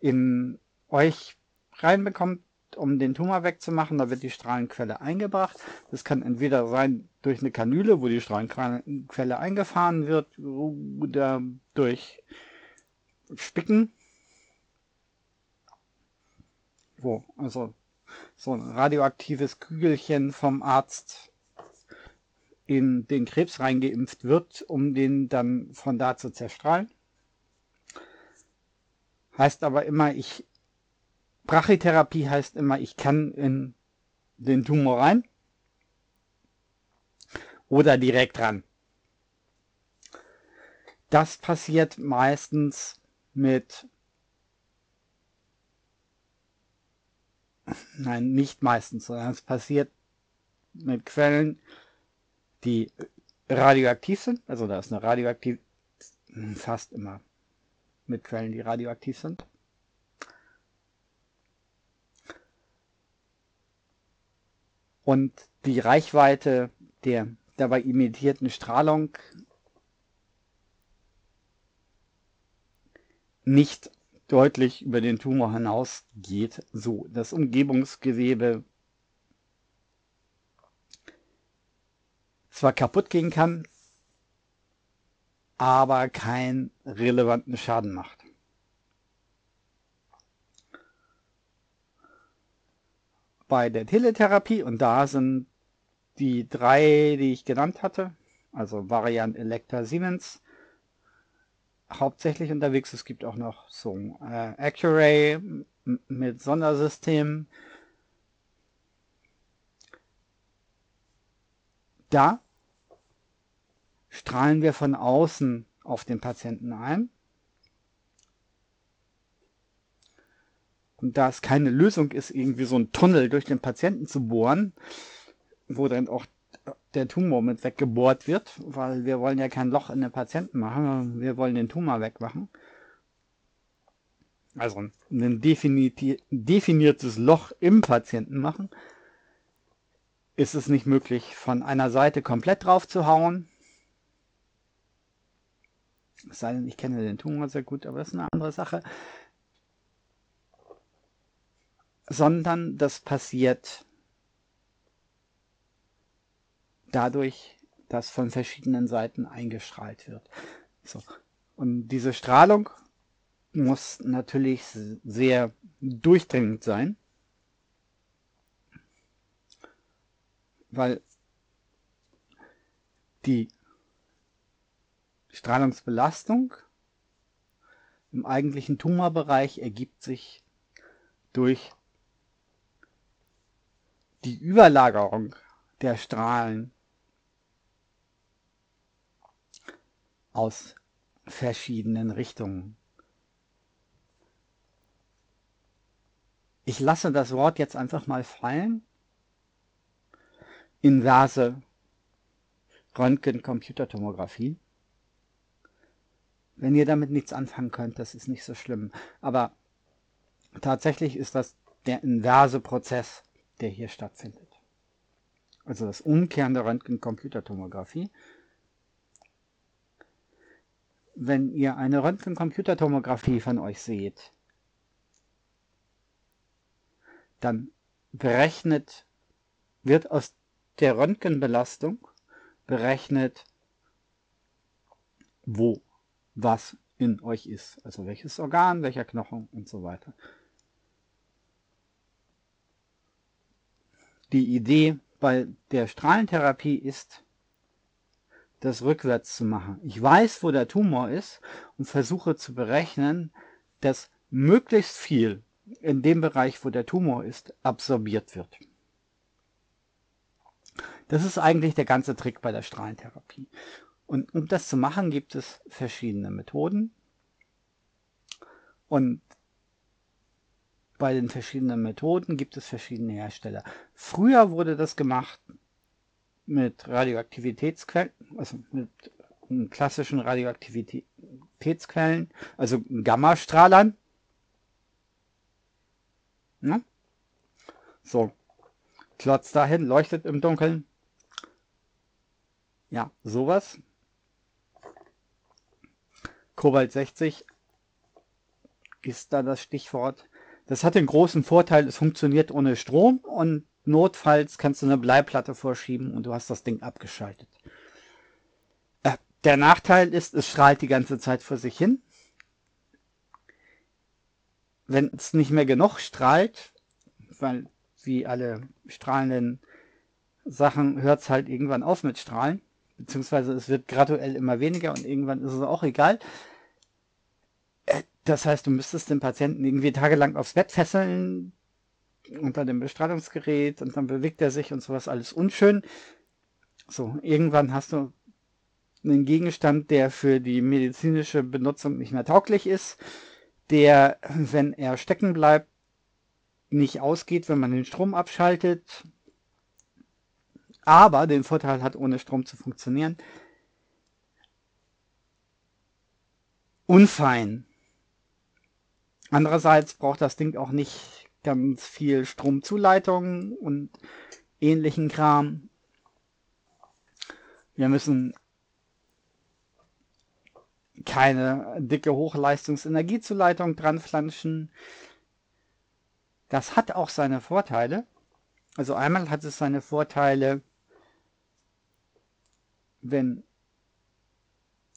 in euch reinbekommt, um den Tumor wegzumachen, da wird die Strahlenquelle eingebracht. Das kann entweder sein durch eine Kanüle, wo die Strahlenquelle eingefahren wird, oder durch Spicken. Also so ein radioaktives Kügelchen vom Arzt in den Krebs reingeimpft wird, um den dann von da zu zerstrahlen. Heißt aber immer, Brachytherapie heißt immer, ich kann in den Tumor rein oder direkt ran. Das passiert meistens mit Quellen, die radioaktiv sind. Also da ist eine radioaktiv, fast immer mit Quellen, die radioaktiv sind. Und die Reichweite der dabei imitierten Strahlung nicht deutlich über den Tumor hinausgeht, so das Umgebungsgewebe zwar kaputt gehen kann, aber keinen relevanten Schaden macht. Bei der Teletherapie, und da sind die drei, die ich genannt hatte, also Varian, Elekta, Siemens, hauptsächlich unterwegs. Es gibt auch noch so Accuray mit Sondersystemen. Da strahlen wir von außen auf den Patienten ein. Und da es keine Lösung ist, irgendwie so einen Tunnel durch den Patienten zu bohren, wo dann auch der Tumor mit weggebohrt wird, weil wir wollen ja kein Loch in den Patienten machen, wir wollen den Tumor wegmachen. Also ein definiertes Loch im Patienten machen, ist es nicht möglich, von einer Seite komplett drauf zu hauen. Es sei denn, ich kenne den Tumor sehr gut, aber das ist eine andere Sache. Sondern das passiert dadurch, dass von verschiedenen Seiten eingestrahlt wird. So. Und diese Strahlung muss natürlich sehr durchdringend sein, weil die Strahlungsbelastung im eigentlichen Tumorbereich ergibt sich durch die Überlagerung der Strahlen aus verschiedenen Richtungen. Ich lasse das Wort jetzt einfach mal fallen. Inverse Röntgen-Computertomographie. Wenn ihr damit nichts anfangen könnt, das ist nicht so schlimm. Aber tatsächlich ist das der inverse Prozess, der hier stattfindet. Also das Umkehren der Röntgen-Computertomographie. Wenn ihr eine Röntgen-Computertomographie von euch seht, dann wird aus der Röntgenbelastung berechnet, wo was in euch ist. Also welches Organ, welcher Knochen und so weiter. Die Idee bei der Strahlentherapie ist, das rückwärts zu machen. Ich weiß, wo der Tumor ist und versuche zu berechnen, dass möglichst viel in dem Bereich, wo der Tumor ist, absorbiert wird. Das ist eigentlich der ganze Trick bei der Strahlentherapie. Und um das zu machen, gibt es verschiedene Methoden. Und bei den verschiedenen Methoden gibt es verschiedene Hersteller. Früher wurde das gemacht mit Radioaktivitätsquellen, also mit klassischen Radioaktivitätsquellen, also Gammastrahlern. Ne? So, klotzt dahin, leuchtet im Dunkeln. Ja, sowas. Kobalt 60 ist da das Stichwort. Das hat den großen Vorteil, es funktioniert ohne Strom und notfalls kannst du eine Bleiplatte vorschieben und du hast das Ding abgeschaltet. Der Nachteil ist, es strahlt die ganze Zeit vor sich hin. Wenn es nicht mehr genug strahlt, weil wie alle strahlenden Sachen hört es halt irgendwann auf mit Strahlen, beziehungsweise es wird graduell immer weniger und irgendwann ist es auch egal. Das heißt, du müsstest den Patienten irgendwie tagelang aufs Bett fesseln, unter dem Bestrahlungsgerät, und dann bewegt er sich und sowas, alles unschön. So, irgendwann hast du einen Gegenstand, der für die medizinische Benutzung nicht mehr tauglich ist, der, wenn er stecken bleibt, nicht ausgeht, wenn man den Strom abschaltet, aber den Vorteil hat, ohne Strom zu funktionieren. Unfein. Andererseits braucht das Ding auch nicht ganz viel Stromzuleitung und ähnlichen Kram. Wir müssen keine dicke Hochleistungsenergiezuleitung dran flanschen. Das hat auch seine Vorteile. Also einmal hat es seine Vorteile, wenn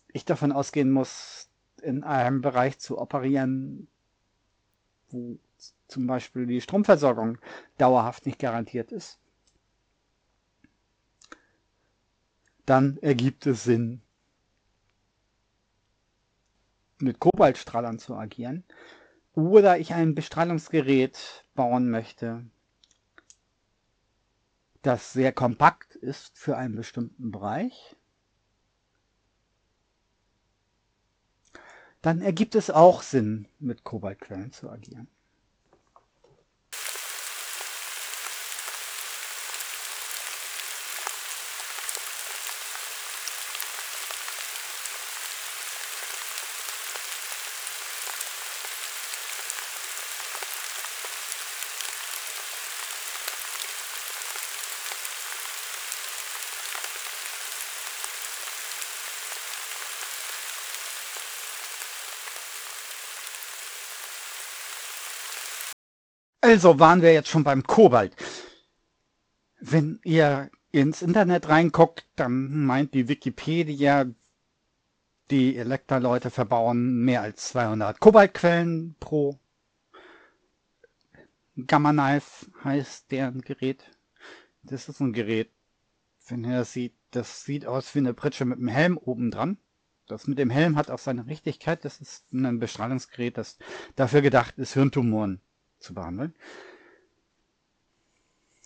ich davon ausgehen muss, in einem Bereich zu operieren, wo zum Beispiel die Stromversorgung dauerhaft nicht garantiert ist, dann ergibt es Sinn, mit Kobaltstrahlern zu agieren. Oder ich ein Bestrahlungsgerät bauen möchte, das sehr kompakt ist für einen bestimmten Bereich, dann ergibt es auch Sinn, mit Kobaltquellen zu agieren. Also waren wir jetzt schon beim Kobalt. Wenn ihr ins Internet reinguckt, dann meint die Wikipedia, die Elekta-Leute verbauen mehr als 200 Kobaltquellen pro. Gamma Knife heißt deren Gerät. Das ist ein Gerät, wenn ihr das sieht aus wie eine Pritsche mit einem Helm oben dran. Das mit dem Helm hat auch seine Richtigkeit. Das ist ein Bestrahlungsgerät, das dafür gedacht ist, Hirntumoren zu behandeln.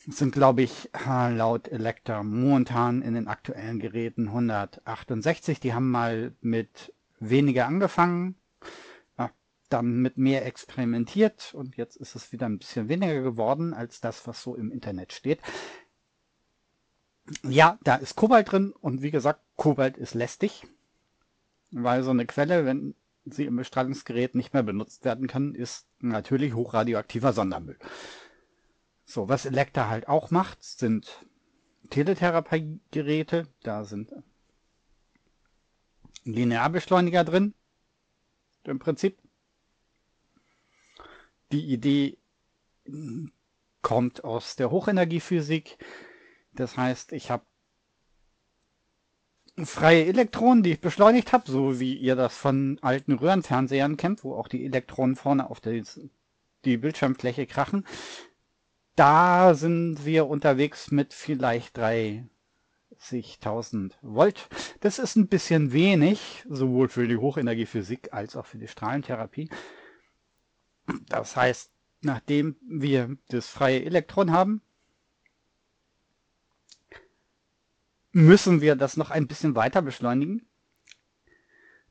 sind, glaube ich, laut Elekta momentan in den aktuellen Geräten 168. Die haben mal mit weniger angefangen, dann mit mehr experimentiert und jetzt ist es wieder ein bisschen weniger geworden als das, was so im Internet steht. Ja, da ist Kobalt drin und wie gesagt, Kobalt ist lästig, weil so eine Quelle, wenn sie im Bestrahlungsgerät nicht mehr benutzt werden kann, ist natürlich hochradioaktiver Sondermüll. So, was Elekta halt auch macht, sind Teletherapiegeräte, da sind Linearbeschleuniger drin, im Prinzip. Die Idee kommt aus der Hochenergiephysik, das heißt, ich habe freie Elektronen, die ich beschleunigt habe, so wie ihr das von alten Röhrenfernsehern kennt, wo auch die Elektronen vorne auf die Bildschirmfläche krachen. Da sind wir unterwegs mit vielleicht 30.000 Volt. Das ist ein bisschen wenig, sowohl für die Hochenergiephysik als auch für die Strahlentherapie. Das heißt, nachdem wir das freie Elektron haben, müssen wir das noch ein bisschen weiter beschleunigen.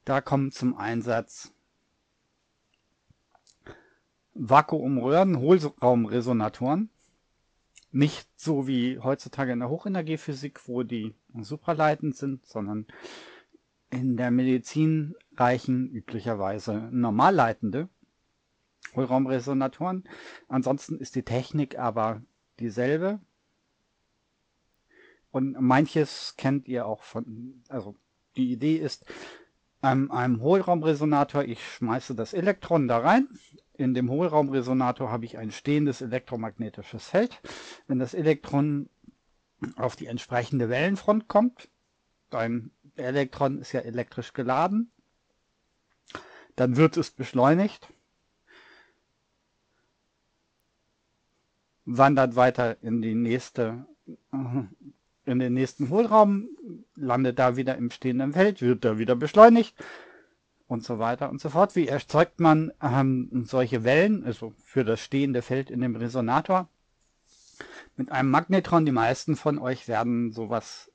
Da kommen zum Einsatz Vakuumröhren, Hohlraumresonatoren. Nicht so wie heutzutage in der Hochenergiephysik, wo die supraleitend sind, sondern in der Medizin reichen üblicherweise normalleitende Hohlraumresonatoren. Ansonsten ist die Technik aber dieselbe. Und manches kennt ihr auch von, also die Idee ist, an einem Hohlraumresonator, ich schmeiße das Elektron da rein. In dem Hohlraumresonator habe ich ein stehendes elektromagnetisches Feld. Wenn das Elektron auf die entsprechende Wellenfront kommt, ein Elektron ist ja elektrisch geladen, dann wird es beschleunigt, wandert weiter in den nächsten Hohlraum, landet da wieder im stehenden Feld, wird da wieder beschleunigt. Und so weiter und so fort. Wie erzeugt man solche Wellen, also für das stehende Feld in dem Resonator? Mit einem Magnetron. Die meisten von euch werden sowas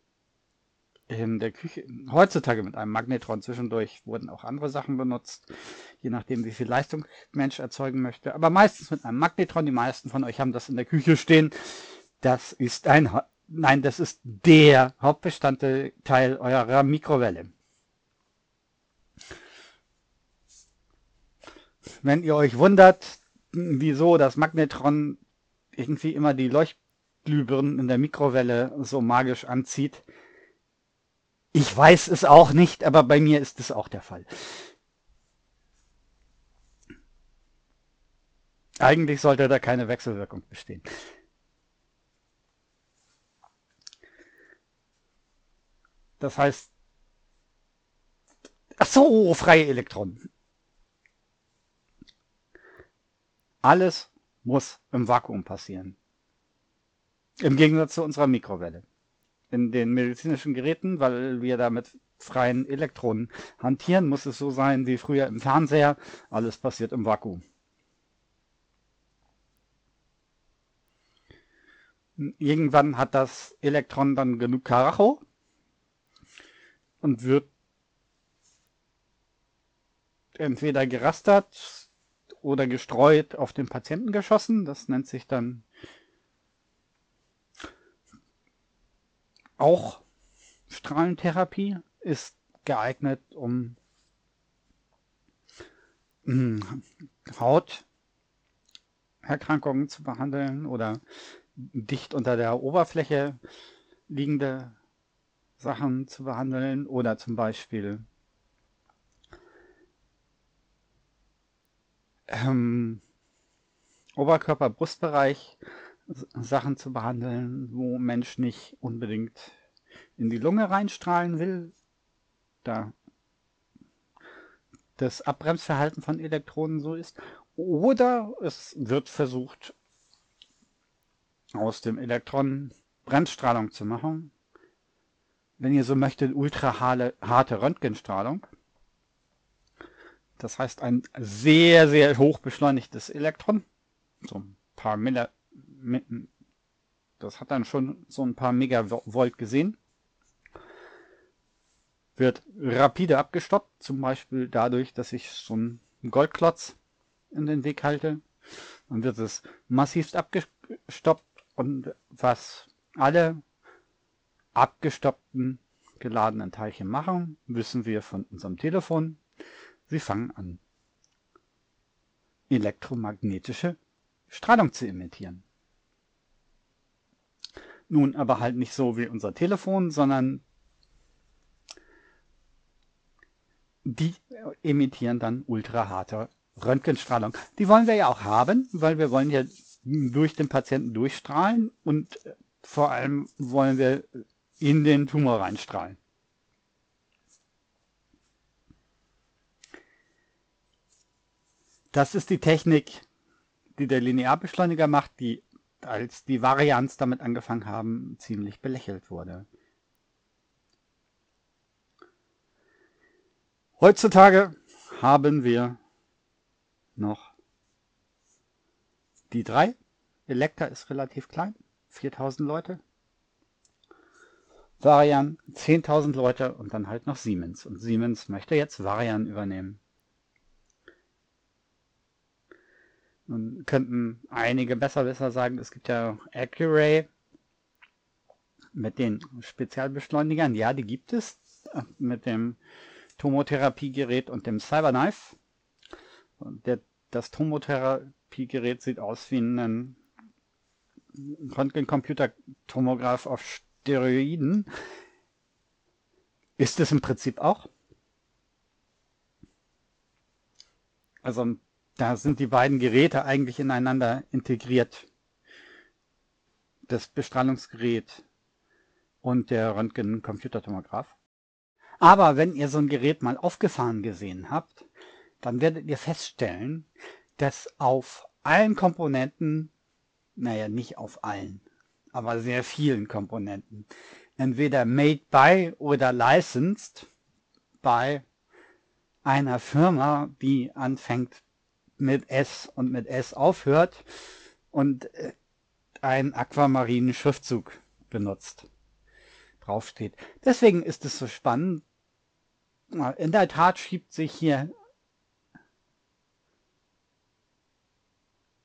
in der Küche, heutzutage mit einem Magnetron, zwischendurch wurden auch andere Sachen benutzt, je nachdem wie viel Leistung Mensch erzeugen möchte. Aber meistens mit einem Magnetron, die meisten von euch haben das in der Küche stehen. Das ist das ist der Hauptbestandteil eurer Mikrowelle. Wenn ihr euch wundert, wieso das Magnetron irgendwie immer die Leuchtglühbirnen in der Mikrowelle so magisch anzieht, ich weiß es auch nicht, aber bei mir ist es auch der Fall. Eigentlich sollte da keine Wechselwirkung bestehen. Das heißt, ach so, freie Elektronen. Alles muss im Vakuum passieren. Im Gegensatz zu unserer Mikrowelle. In den medizinischen Geräten, weil wir da mit freien Elektronen hantieren, muss es so sein wie früher im Fernseher. Alles passiert im Vakuum. Irgendwann hat das Elektron dann genug Karacho und wird entweder gerastert oder gestreut auf den Patienten geschossen. Das nennt sich dann auch Strahlentherapie, ist geeignet, um Hauterkrankungen zu behandeln oder dicht unter der Oberfläche liegende Sachen zu behandeln oder zum Beispiel Oberkörper, Brustbereich, Sachen zu behandeln, wo ein Mensch nicht unbedingt in die Lunge reinstrahlen will. Da das Abbremsverhalten von Elektronen so ist. Oder es wird versucht, aus dem Elektron Bremsstrahlung zu machen. Wenn ihr so möchtet, ultraharte Röntgenstrahlung. Das heißt, ein sehr, sehr hoch beschleunigtes Elektron, so ein paar Das hat dann schon so ein paar Megavolt gesehen. Wird rapide abgestoppt, zum Beispiel dadurch, dass ich so einen Goldklotz in den Weg halte. Dann wird es massivst abgestoppt und was alle abgestoppten geladenen Teilchen machen, wissen wir von unserem Telefon. Sie fangen an, elektromagnetische Strahlung zu emittieren. Nun aber halt nicht so wie unser Telefon, sondern die emittieren dann ultraharte Röntgenstrahlung. Die wollen wir ja auch haben, weil wir wollen ja durch den Patienten durchstrahlen und vor allem wollen wir in den Tumor reinstrahlen. Das ist die Technik, die der Linearbeschleuniger macht, die, als die Varianz damit angefangen haben, ziemlich belächelt wurde. Heutzutage haben wir noch die drei. Elekta ist relativ klein, 4000 Leute. Varian 10.000 Leute und dann halt noch Siemens. Und Siemens möchte jetzt Varian übernehmen. Nun könnten einige Besserwisser sagen, es gibt ja Accuray mit den Spezialbeschleunigern. Ja, die gibt es. Mit dem Tomotherapiegerät und dem Cyberknife. Das Tomotherapiegerät sieht aus wie ein Röntgencomputertomograph auf Steroiden. Ist es im Prinzip auch. Also da sind die beiden Geräte eigentlich ineinander integriert. Das Bestrahlungsgerät und der Röntgencomputertomograph. Aber wenn ihr so ein Gerät mal aufgefahren gesehen habt, dann werdet ihr feststellen, dass auf allen Komponenten, naja, nicht auf allen, aber sehr vielen Komponenten, entweder made by oder licensed bei einer Firma, die anfängt mit S und mit S aufhört und einen aquamarinen Schriftzug benutzt, draufsteht. Deswegen ist es so spannend. In der Tat schiebt sich hier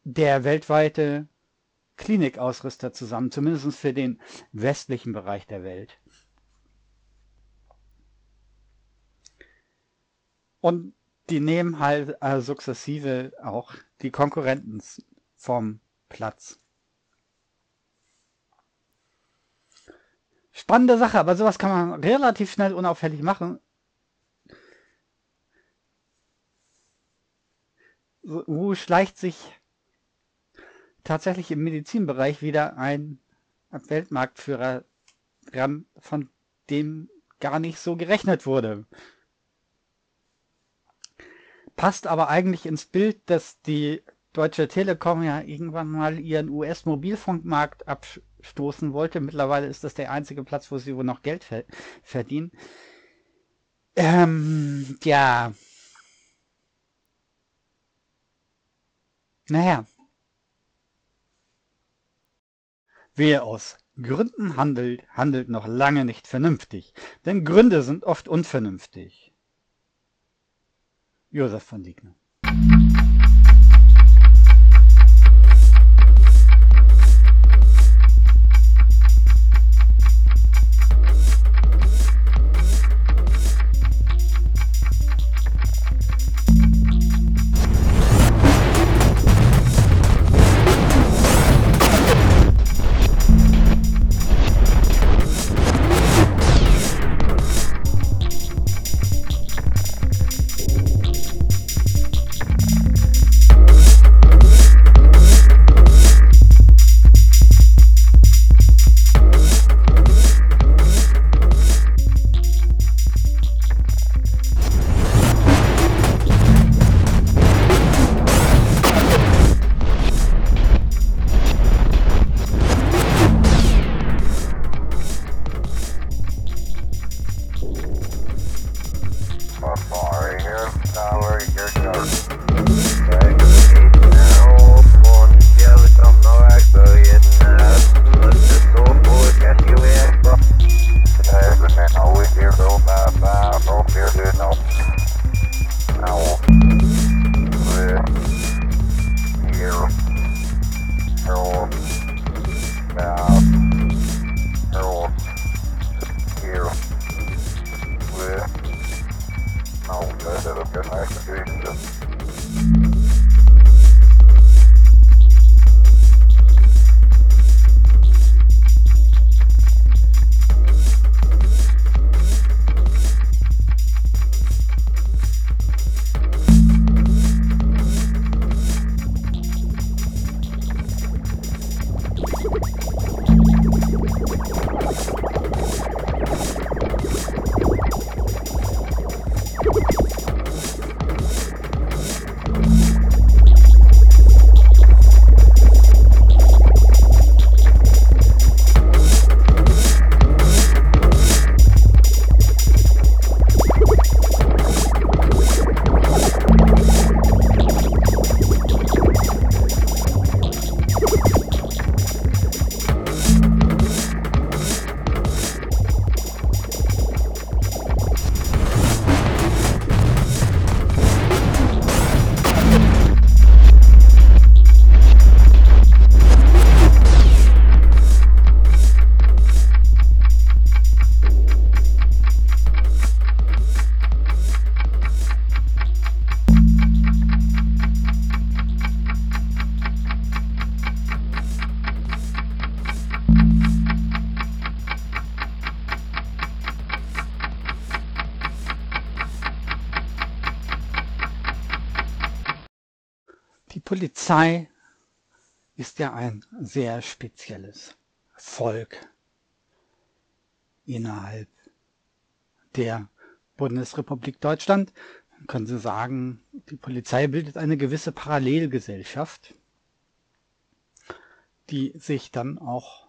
der weltweite Klinikausrüster zusammen, zumindest für den westlichen Bereich der Welt. Und die nehmen halt sukzessive auch die Konkurrenten vom Platz. Spannende Sache, aber sowas kann man relativ schnell unauffällig machen. Wo schleicht sich tatsächlich im Medizinbereich wieder ein Weltmarktführer ran, von dem gar nicht so gerechnet wurde. Passt aber eigentlich ins Bild, dass die Deutsche Telekom ja irgendwann mal ihren US-Mobilfunkmarkt abstoßen wollte. Mittlerweile ist das der einzige Platz, wo sie wohl noch Geld verdienen. Ja. Naja. Wer aus Gründen handelt, handelt noch lange nicht vernünftig. Denn Gründe sind oft unvernünftig. Josef von Dignan. Polizei ist ja ein sehr spezielles Volk innerhalb der Bundesrepublik Deutschland. Dann können Sie sagen, die Polizei bildet eine gewisse Parallelgesellschaft, die sich dann auch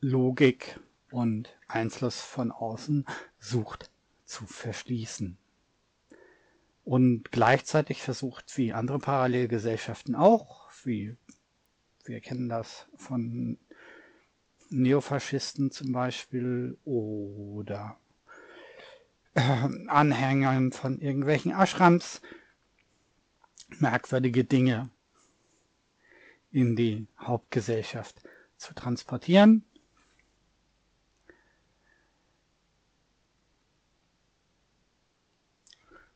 Logik und Einfluss von außen sucht zu verschließen. Und gleichzeitig versucht sie andere Parallelgesellschaften auch, wie wir kennen das von Neofaschisten zum Beispiel oder Anhängern von irgendwelchen Ashrams, merkwürdige Dinge in die Hauptgesellschaft zu transportieren.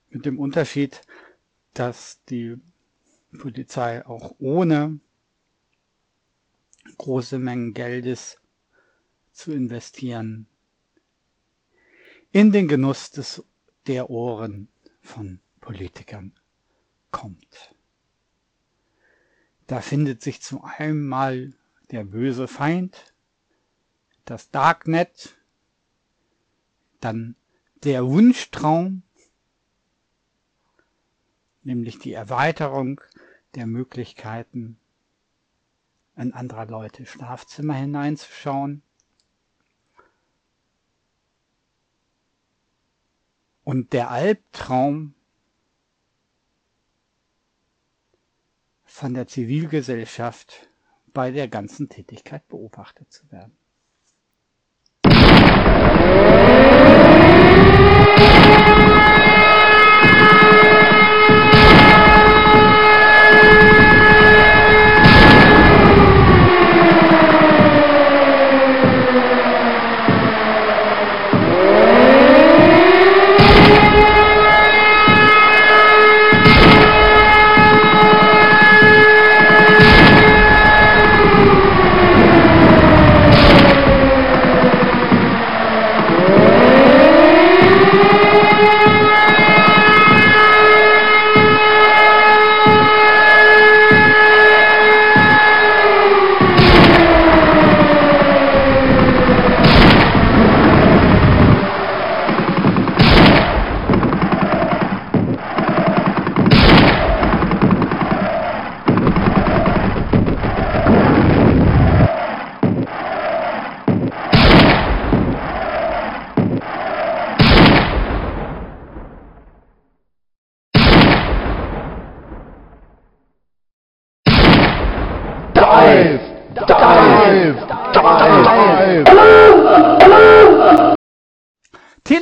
Mit dem Unterschied, dass die Polizei auch ohne große Mengen Geldes zu investieren in den Genuss der Ohren von Politikern kommt. Da findet sich zum einen mal der böse Feind, das Darknet, dann der Wunschtraum, nämlich die Erweiterung der Möglichkeiten, in anderer Leute Schlafzimmer hineinzuschauen. Und der Albtraum von der Zivilgesellschaft, bei der ganzen Tätigkeit beobachtet zu werden.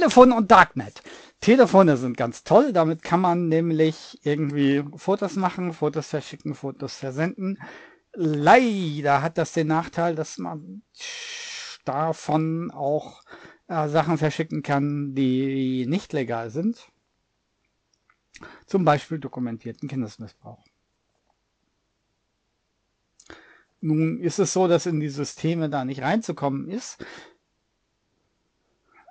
Telefon und Darknet. Telefone sind ganz toll, damit kann man nämlich irgendwie Fotos machen, Fotos verschicken, Fotos versenden. Leider hat das den Nachteil, dass man davon auch Sachen verschicken kann, die nicht legal sind. Zum Beispiel dokumentierten Kindesmissbrauch. Nun ist es so, dass in die Systeme da nicht reinzukommen ist,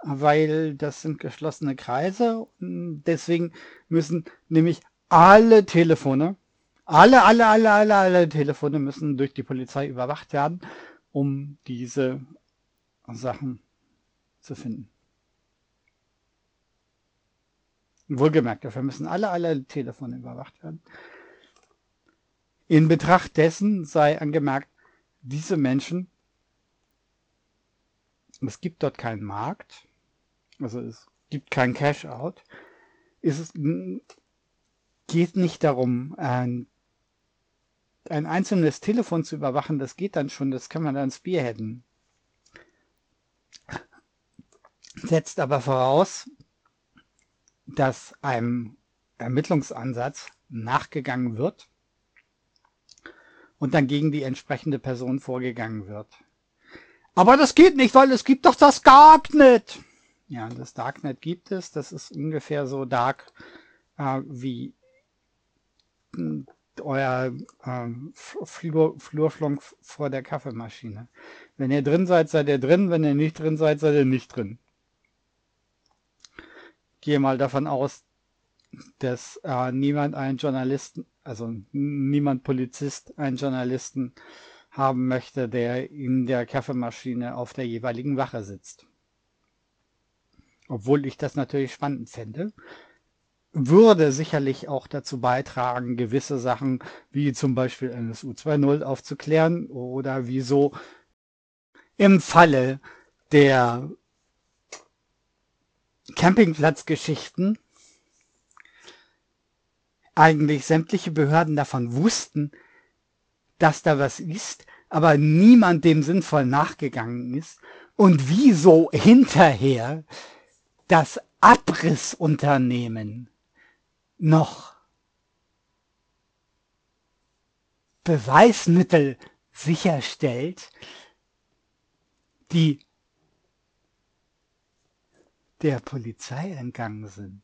weil das sind geschlossene Kreise. Deswegen müssen nämlich alle Telefone, alle Telefone müssen durch die Polizei überwacht werden, um diese Sachen zu finden. Wohlgemerkt, dafür müssen alle Telefone überwacht werden. In Betracht dessen sei angemerkt, diese Menschen, es gibt dort keinen Markt, also es gibt kein Cash-Out. Es geht nicht darum, ein einzelnes Telefon zu überwachen. Das geht dann schon, das kann man dann spearheaden. Setzt aber voraus, dass einem Ermittlungsansatz nachgegangen wird und dann gegen die entsprechende Person vorgegangen wird. Aber das geht nicht, weil es gibt doch das Darknet. Ja, das Darknet gibt es. Das ist ungefähr so dark wie euer Flurflunk vor der Kaffeemaschine. Wenn ihr drin seid, seid ihr drin. Wenn ihr nicht drin seid, seid ihr nicht drin. Ich gehe mal davon aus, dass niemand einen Journalisten, also niemand Polizist einen Journalisten haben möchte, der in der Kaffeemaschine auf der jeweiligen Wache sitzt. Obwohl ich das natürlich spannend fände, würde sicherlich auch dazu beitragen, gewisse Sachen wie zum Beispiel NSU 2.0 aufzuklären oder wieso im Falle der Campingplatzgeschichten eigentlich sämtliche Behörden davon wussten, dass da was ist, aber niemand dem sinnvoll nachgegangen ist und wieso hinterher das Abrissunternehmen noch Beweismittel sicherstellt, die der Polizei entgangen sind.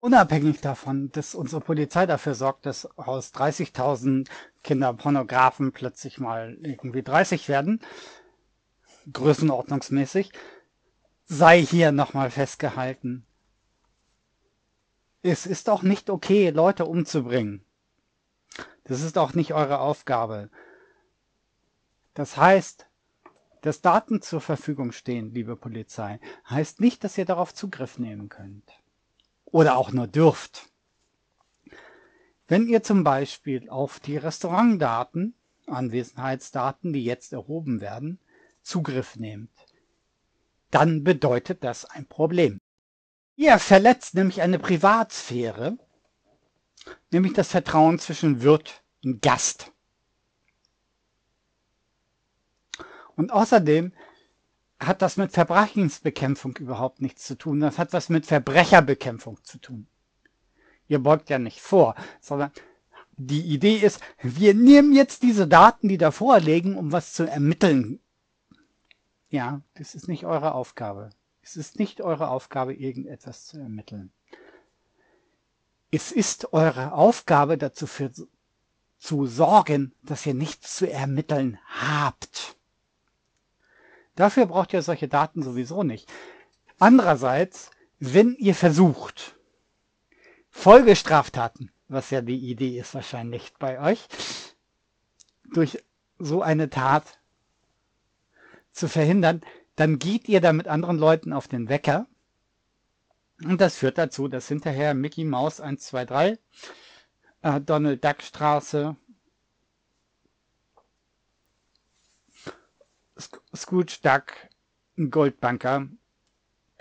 Unabhängig davon, dass unsere Polizei dafür sorgt, dass aus 30.000 Kinderpornografen plötzlich mal irgendwie 30 werden, größenordnungsmäßig, sei hier nochmal festgehalten. Es ist auch nicht okay, Leute umzubringen. Das ist auch nicht eure Aufgabe. Das heißt, dass Daten zur Verfügung stehen, liebe Polizei, heißt nicht, dass ihr darauf Zugriff nehmen könnt. Oder auch nur dürft. Wenn ihr zum Beispiel auf die Restaurantdaten, Anwesenheitsdaten, die jetzt erhoben werden, Zugriff nehmt, dann bedeutet das ein Problem. Ihr verletzt nämlich eine Privatsphäre, nämlich das Vertrauen zwischen Wirt und Gast. Und außerdem hat das mit Verbrechensbekämpfung überhaupt nichts zu tun. Das hat was mit Verbrecherbekämpfung zu tun. Ihr beugt ja nicht vor, sondern die Idee ist, wir nehmen jetzt diese Daten, die da vorliegen, um was zu ermitteln. Ja, das ist nicht eure Aufgabe. Es ist nicht eure Aufgabe, irgendetwas zu ermitteln. Es ist eure Aufgabe, dafür zu sorgen, dass ihr nichts zu ermitteln habt. Dafür braucht ihr solche Daten sowieso nicht. Andererseits, wenn ihr versucht, Folgestraftaten, was ja die Idee ist wahrscheinlich bei euch, durch so eine Tat zu verhindern, dann geht ihr da mit anderen Leuten auf den Wecker. Und das führt dazu, dass hinterher Mickey Mouse 123, Donald Duck Straße, Scrooge Duck, ein Goldbanker,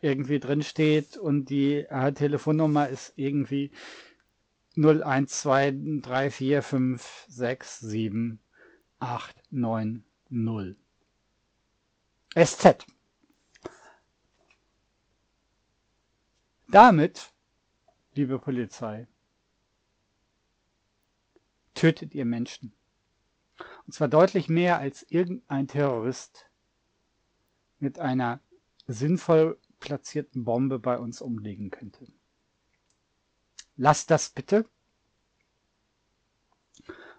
irgendwie drin steht und die Telefonnummer ist irgendwie 012345678990. SZ. Damit, liebe Polizei, tötet ihr Menschen. Und zwar deutlich mehr als irgendein Terrorist mit einer sinnvoll platzierten Bombe bei uns umlegen könnte. Lasst das bitte.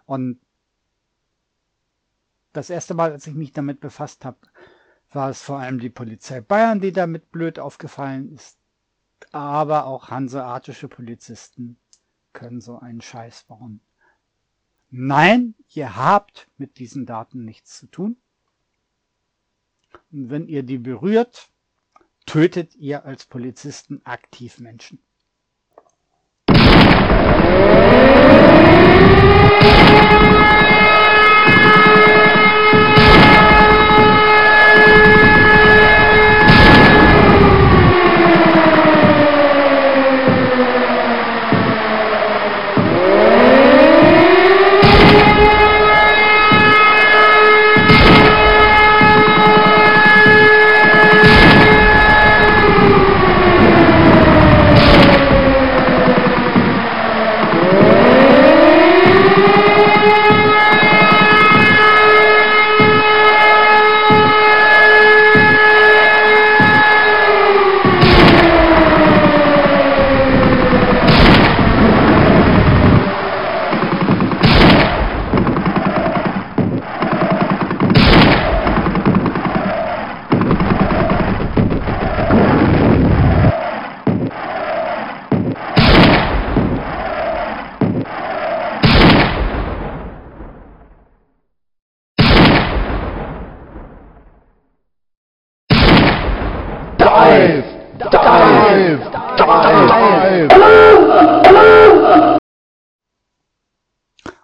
Und das erste Mal, als ich mich damit befasst habe, war es vor allem die Polizei Bayern, die damit blöd aufgefallen ist. aber auch hanseatische Polizisten können so einen Scheiß bauen. Nein, ihr habt mit diesen Daten nichts zu tun. Und wenn ihr die berührt, tötet ihr als Polizisten aktiv Menschen.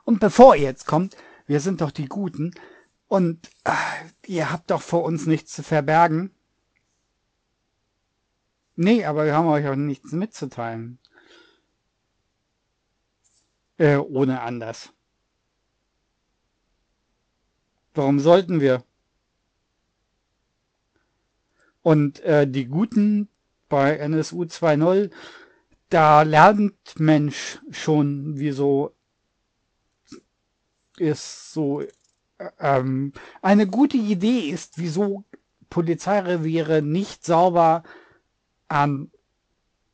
Und bevor ihr jetzt kommt, wir sind doch die Guten und ihr habt doch vor uns nichts zu verbergen. Nee, aber wir haben euch auch nichts mitzuteilen. Ohne anders. Warum sollten wir? Und die Guten bei NSU 2.0, da lernt Mensch schon, wieso ist so eine gute Idee ist, wieso Polizeireviere nicht sauber an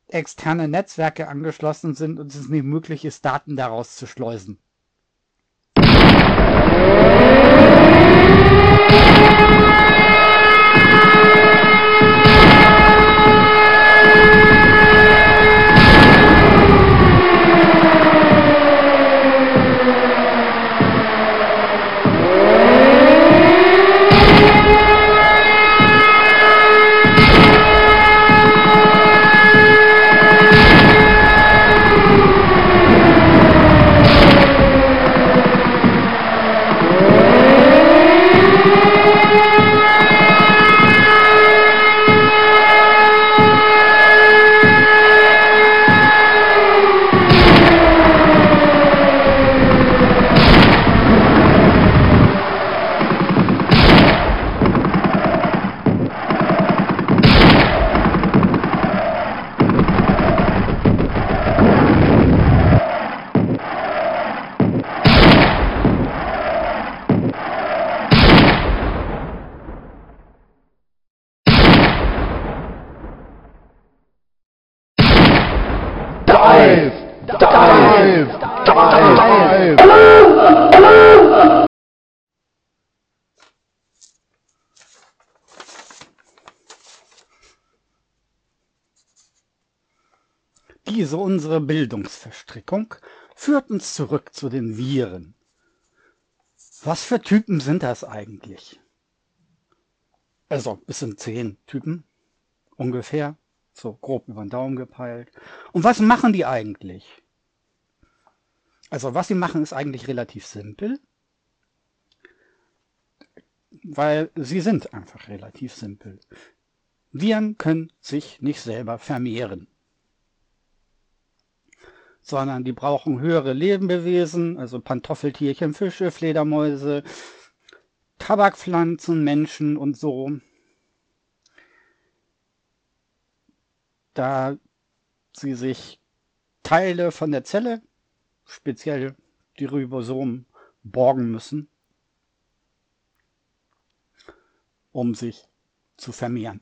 externe Netzwerke angeschlossen sind und es nicht möglich ist, Daten daraus zu schleusen. Diese unsere Bildungsverstrickung führt uns zurück zu den Viren. Was für Typen sind das eigentlich? Also es sind 10 Typen ungefähr, so grob über den Daumen gepeilt. Und was machen die eigentlich? Also was sie machen, ist eigentlich relativ simpel, weil sie sind einfach relativ simpel. Viren können sich nicht selber vermehren, sondern die brauchen höhere Lebewesen, also Pantoffeltierchen, Fische, Fledermäuse, Tabakpflanzen, Menschen und so. Da sie sich Teile von der Zelle, speziell die Ribosomen, borgen müssen, um sich zu vermehren.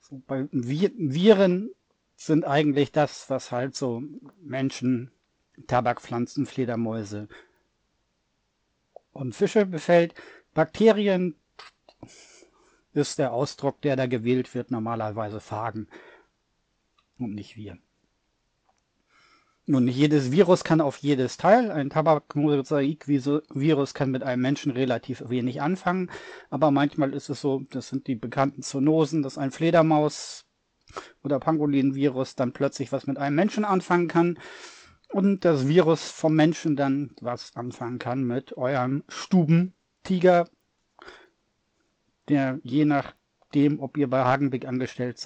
So, bei Viren sind eigentlich das, was halt so Menschen, Tabakpflanzen, Fledermäuse und Fische befällt. Bakterien ist der Ausdruck, der da gewählt wird, normalerweise Phagen. und nicht wir. Nun, nicht jedes Virus kann auf jedes Teil. Ein Tabakmosaikvirus kann mit einem Menschen relativ wenig anfangen, aber manchmal ist es so, das sind die bekannten Zoonosen, dass ein Fledermaus oder Pangolinvirus dann plötzlich was mit einem Menschen anfangen kann und das Virus vom Menschen dann was anfangen kann mit eurem Stubentiger, der je nachdem, ob ihr bei Hagenbeck angestellt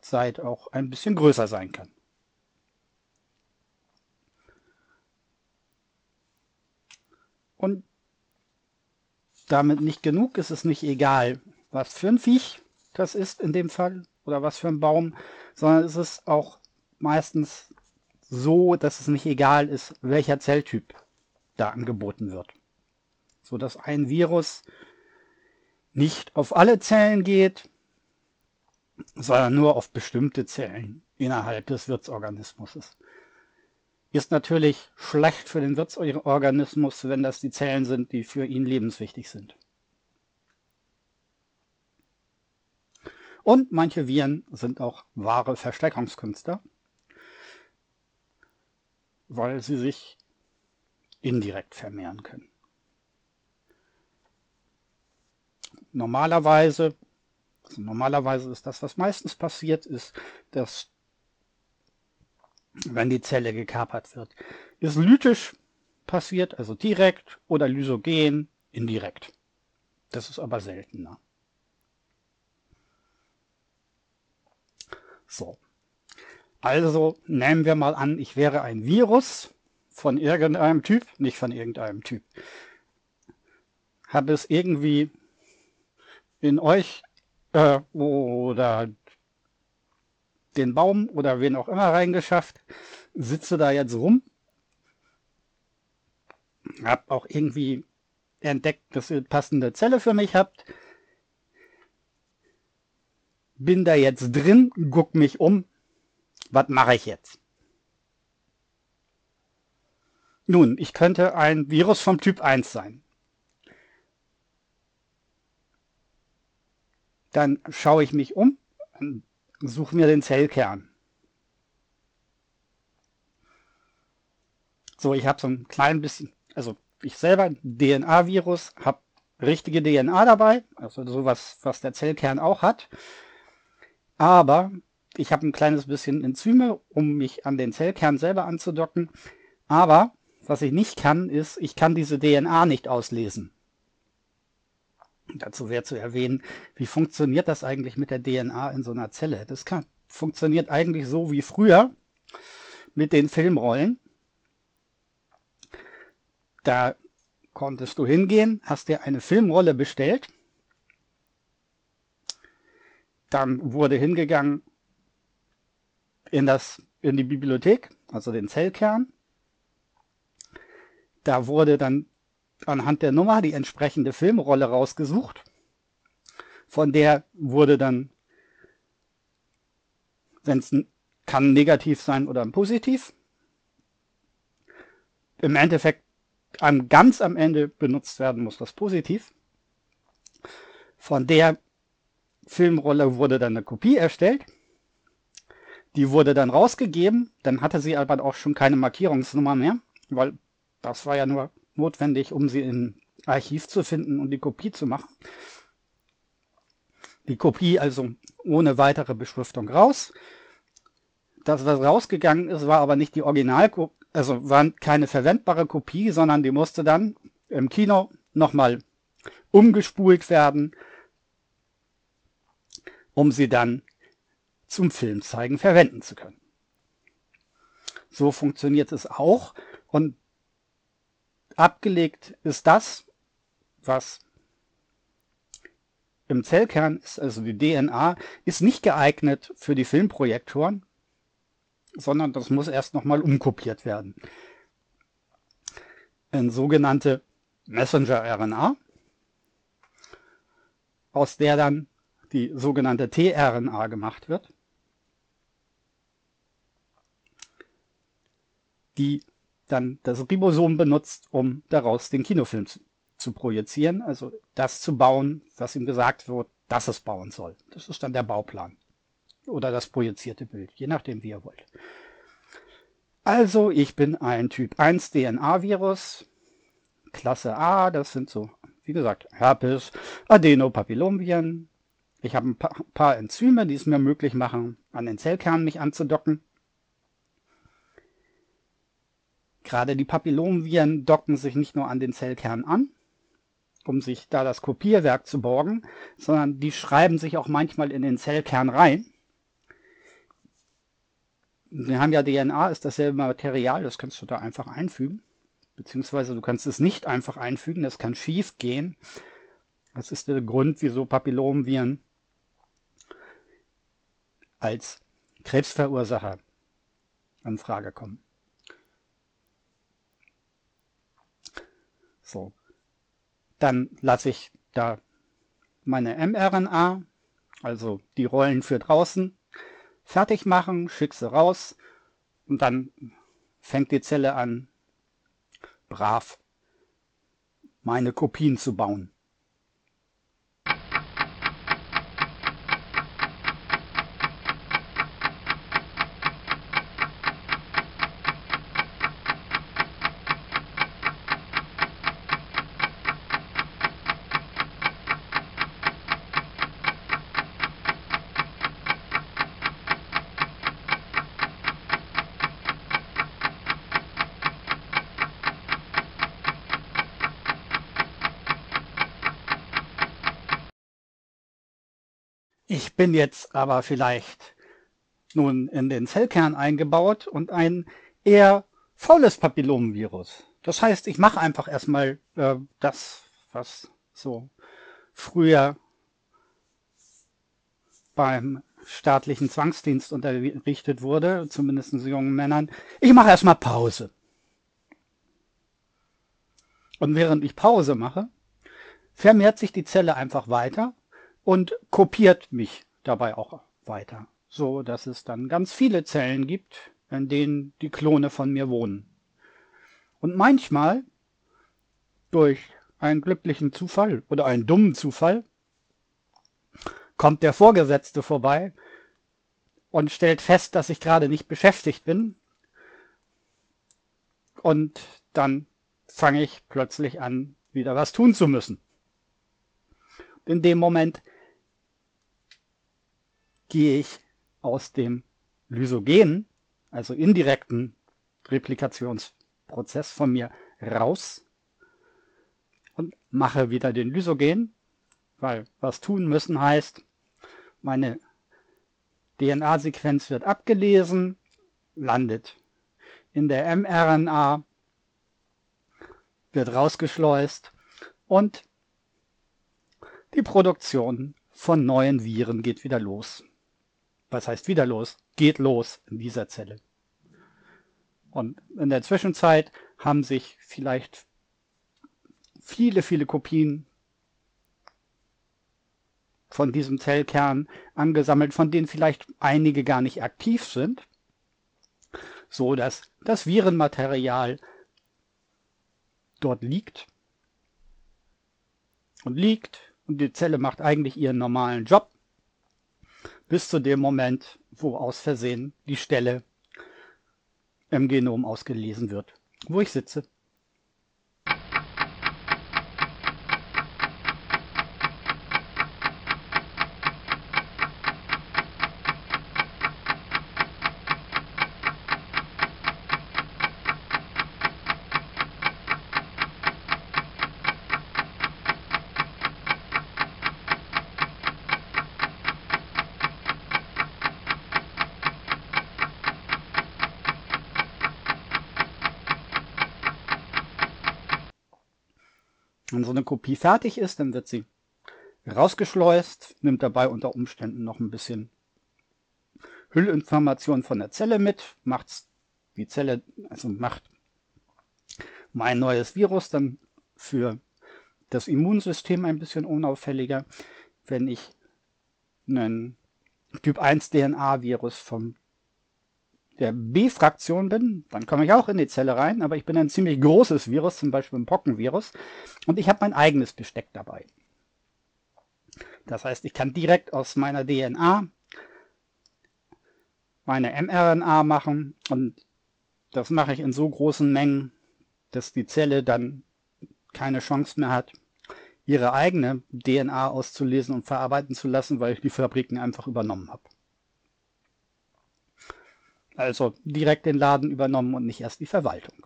seid, auch ein bisschen größer sein kann. Und damit nicht genug, ist es nicht egal, was für ein Viech das ist in dem Fall oder was für ein Baum, sondern es ist auch meistens so, dass es nicht egal ist, welcher Zelltyp da angeboten wird. So dass ein Virus nicht auf alle Zellen geht, sondern nur auf bestimmte Zellen innerhalb des Wirtsorganismus. Ist natürlich schlecht für den Wirtsorganismus, wenn das die Zellen sind, die für ihn lebenswichtig sind. Und manche Viren sind auch wahre Versteckungskünstler, weil sie sich indirekt vermehren können. Normalerweise ist das, was meistens passiert, ist, dass wenn die Zelle gekapert wird, ist lytisch passiert, also direkt, oder lysogen, indirekt. Das ist aber seltener. So, also nehmen wir mal an, ich wäre ein Virus von irgendeinem Typ, nicht von irgendeinem Typ. Habe es irgendwie in euch oder den Baum oder wen auch immer reingeschafft, sitze da jetzt rum, hab auch irgendwie entdeckt, dass ihr passende Zelle für mich habt, bin da jetzt drin, guck mich um, was mache ich jetzt? Nun, ich könnte ein Virus vom Typ 1 sein. Dann schaue ich mich um, suche mir den Zellkern. So, ich habe so ein klein bisschen, also ich selber, DNA-Virus, habe richtige DNA dabei, also sowas, was der Zellkern auch hat. Aber ich habe ein kleines bisschen Enzyme, um mich an den Zellkern selber anzudocken. Aber was ich nicht kann, ist, ich kann diese DNA nicht auslesen. Dazu wäre zu erwähnen, wie funktioniert das eigentlich mit der DNA in so einer Zelle? Das funktioniert eigentlich so wie früher mit den Filmrollen. Da konntest du hingehen, hast dir eine Filmrolle bestellt. Dann wurde hingegangen in die Bibliothek, also den Zellkern. Da wurde dann anhand der Nummer die entsprechende Filmrolle rausgesucht. Von der wurde dann, wenn es kann negativ sein oder positiv, im Endeffekt ganz am Ende benutzt werden muss das Positiv. Von der Filmrolle wurde dann eine Kopie erstellt. Die wurde dann rausgegeben. Dann hatte sie aber auch schon keine Markierungsnummer mehr, weil das war ja nur notwendig, um sie im Archiv zu finden und die Kopie zu machen. Die Kopie also ohne weitere Beschriftung raus. Das, was rausgegangen ist, war aber nicht die Originalkopie, also war keine verwendbare Kopie, sondern die musste dann im Kino nochmal umgespult werden, um sie dann zum Film zeigen verwenden zu können. So funktioniert es auch, und abgelegt ist das, was im Zellkern ist, also die DNA, ist nicht geeignet für die Filmprojektoren, sondern das muss erst nochmal umkopiert werden. In sogenannte Messenger-RNA, aus der dann die sogenannte tRNA gemacht wird, die dann das Ribosom benutzt, um daraus den Kinofilm zu projizieren, also das zu bauen, was ihm gesagt wird, dass es bauen soll. Das ist dann der Bauplan. oder das projizierte Bild, je nachdem, wie ihr wollt. Also, ich bin ein Typ 1 DNA-Virus, Klasse A, das sind so, wie gesagt, Herpes, Adenopapillomviren. Ich habe ein paar Enzyme, die es mir möglich machen, an den Zellkern mich anzudocken. Gerade die Papillomviren docken sich nicht nur an den Zellkern an, um sich da das Kopierwerk zu borgen, sondern die schreiben sich auch manchmal in den Zellkern rein. Wir haben ja DNA, ist dasselbe Material, das kannst du da einfach einfügen. Beziehungsweise du kannst es nicht einfach einfügen, das kann schief gehen. Das ist der Grund, wieso Papillomviren als Krebsverursacher in Frage kommen. So, dann lasse ich da meine mRNA, also die Rollen für draußen, fertig machen, schicke sie raus und dann fängt die Zelle an, brav meine Kopien zu bauen. Ich bin jetzt aber vielleicht nun in den Zellkern eingebaut und ein eher faules Papillomvirus. Das heißt, ich mache einfach erstmal das, was so früher beim staatlichen Zwangsdienst unterrichtet wurde, zumindest jungen Männern. Ich mache erstmal Pause. Und während ich Pause mache, vermehrt sich die Zelle einfach weiter und kopiert mich dabei auch weiter, so dass es dann ganz viele Zellen gibt, in denen die Klone von mir wohnen. Und manchmal, durch einen glücklichen Zufall oder einen dummen Zufall, kommt der Vorgesetzte vorbei und stellt fest, dass ich gerade nicht beschäftigt bin. Und dann fange ich plötzlich an, wieder was tun zu müssen. In dem Moment gehe ich aus dem lysogenen, also indirekten Replikationsprozess von mir raus und mache wieder den lysogenen, weil was tun müssen heißt, meine DNA-Sequenz wird abgelesen, landet in der mRNA, wird rausgeschleust und die Produktion von neuen Viren geht wieder los. Was heißt wieder los? Geht los in dieser Zelle. Und in der Zwischenzeit haben sich vielleicht viele, viele Kopien von diesem Zellkern angesammelt, von denen vielleicht einige gar nicht aktiv sind, so dass das Virenmaterial dort liegt und liegt und die Zelle macht eigentlich ihren normalen Job. Bis zu dem Moment, wo aus Versehen die Stelle im Genom ausgelesen wird, wo ich sitze. Wenn so eine Kopie fertig ist, dann wird sie rausgeschleust, nimmt dabei unter Umständen noch ein bisschen Hüllinformation von der Zelle mit, macht mein neues Virus dann für das Immunsystem ein bisschen unauffälliger. Wenn ich einen Typ 1 DNA-Virus von der B-Fraktion bin, dann komme ich auch in die Zelle rein, aber ich bin ein ziemlich großes Virus, zum Beispiel ein Pockenvirus, und ich habe mein eigenes Besteck dabei. Das heißt, ich kann direkt aus meiner DNA meine mRNA machen und das mache ich in so großen Mengen, dass die Zelle dann keine Chance mehr hat, ihre eigene DNA auszulesen und verarbeiten zu lassen, weil ich die Fabriken einfach übernommen habe. Also direkt den Laden übernommen und nicht erst die Verwaltung.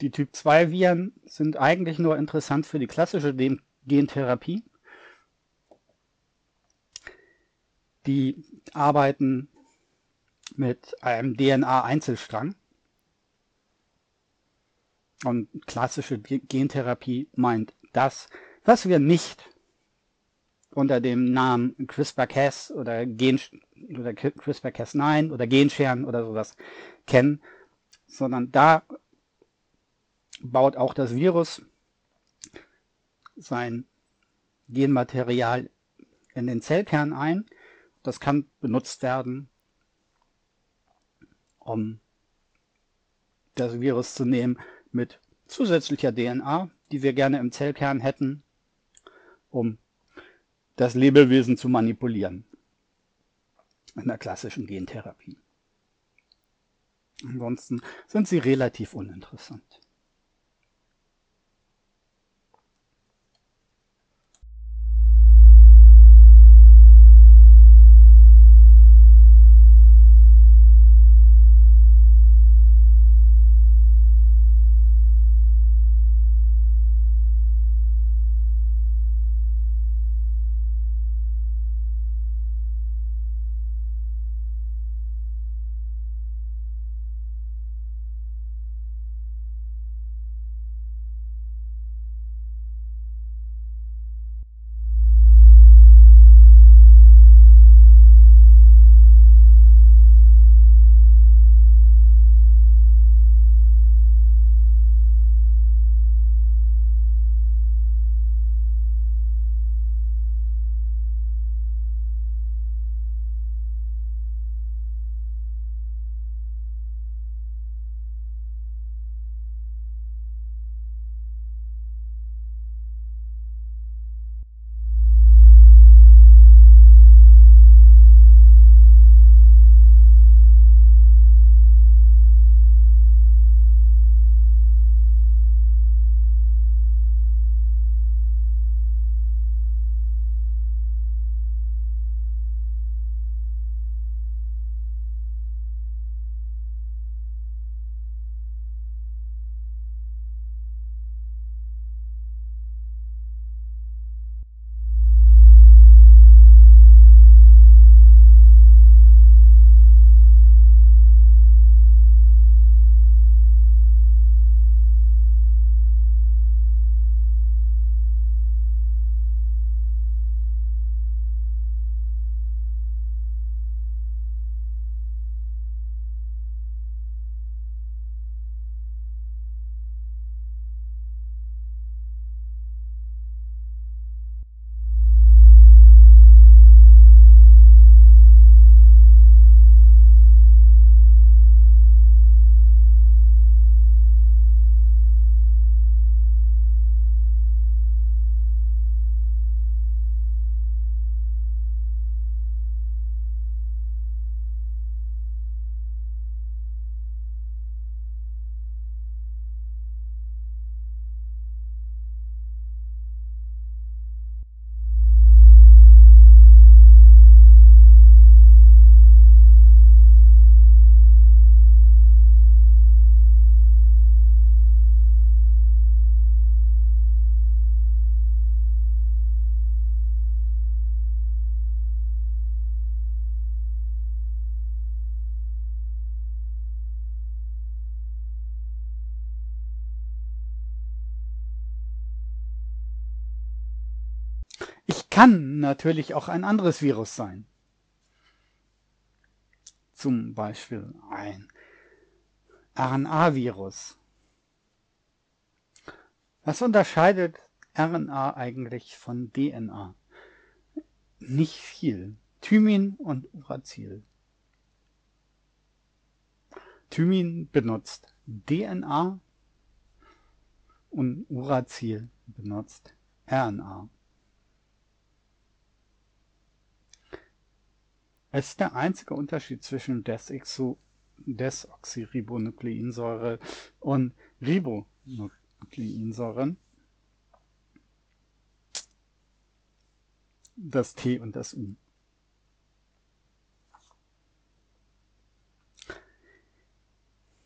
Die Typ-2-Viren sind eigentlich nur interessant für die klassische Gentherapie. Die arbeiten mit einem DNA-Einzelstrang. Und klassische Gentherapie meint das, was wir nicht unter dem Namen CRISPR-Cas oder CRISPR-Cas9 oder Genscheren oder sowas kennen, sondern da baut auch das Virus sein Genmaterial in den Zellkern ein. Das kann benutzt werden, um das Virus zu nehmen mit zusätzlicher DNA, die wir gerne im Zellkern hätten, um das Lebewesen zu manipulieren in der klassischen Gentherapie. Ansonsten sind sie relativ uninteressant. Ich kann natürlich auch ein anderes Virus sein. Zum Beispiel ein RNA-Virus. Was unterscheidet RNA eigentlich von DNA? Nicht viel. Thymin und Uracil. Thymin benutzt DNA, und Uracil benutzt RNA. Es ist der einzige Unterschied zwischen Desoxyribonukleinsäure und Ribonukleinsäuren, das T und das U.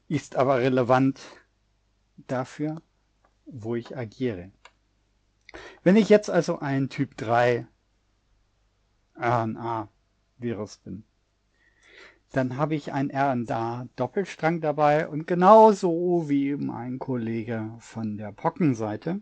Ist aber relevant dafür, wo ich agiere. Wenn ich jetzt also ein Typ 3 RNA-Virus bin, dann habe ich einen RNA-Doppelstrang dabei und genauso wie mein Kollege von der Pockenseite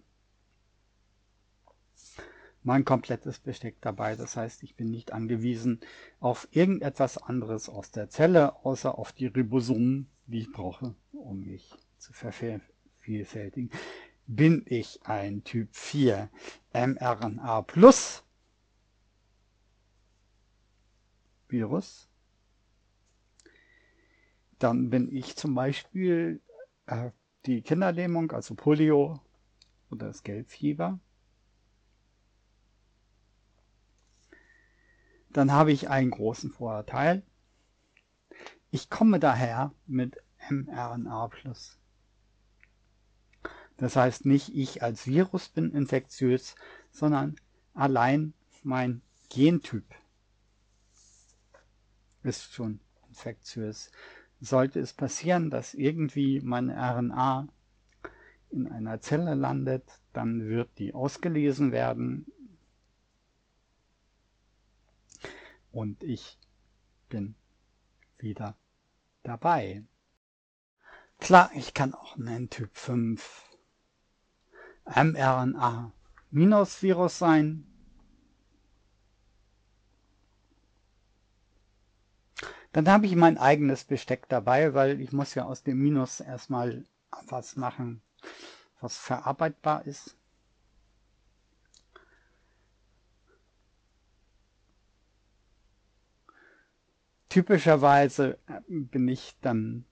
mein komplettes Besteck dabei. Das heißt, ich bin nicht angewiesen auf irgendetwas anderes aus der Zelle, außer auf die Ribosomen, die ich brauche, um mich zu vervielfältigen. Bin ich ein Typ 4 mRNA plus Virus, dann bin ich zum Beispiel die Kinderlähmung, also Polio oder das Gelbfieber. Dann habe ich einen großen Vorteil. Ich komme daher mit mRNA+. Das heißt, nicht ich als Virus bin infektiös, sondern allein mein Gentyp ist schon infektiös. Sollte es passieren, dass irgendwie meine RNA in einer Zelle landet, dann wird die ausgelesen werden und ich bin wieder dabei. Klar, ich kann auch einen Typ 5 mRNA-Virus sein. Dann habe ich mein eigenes Besteck dabei, weil ich muss ja aus dem Minus erstmal was machen, was verarbeitbar ist. Typischerweise bin ich dann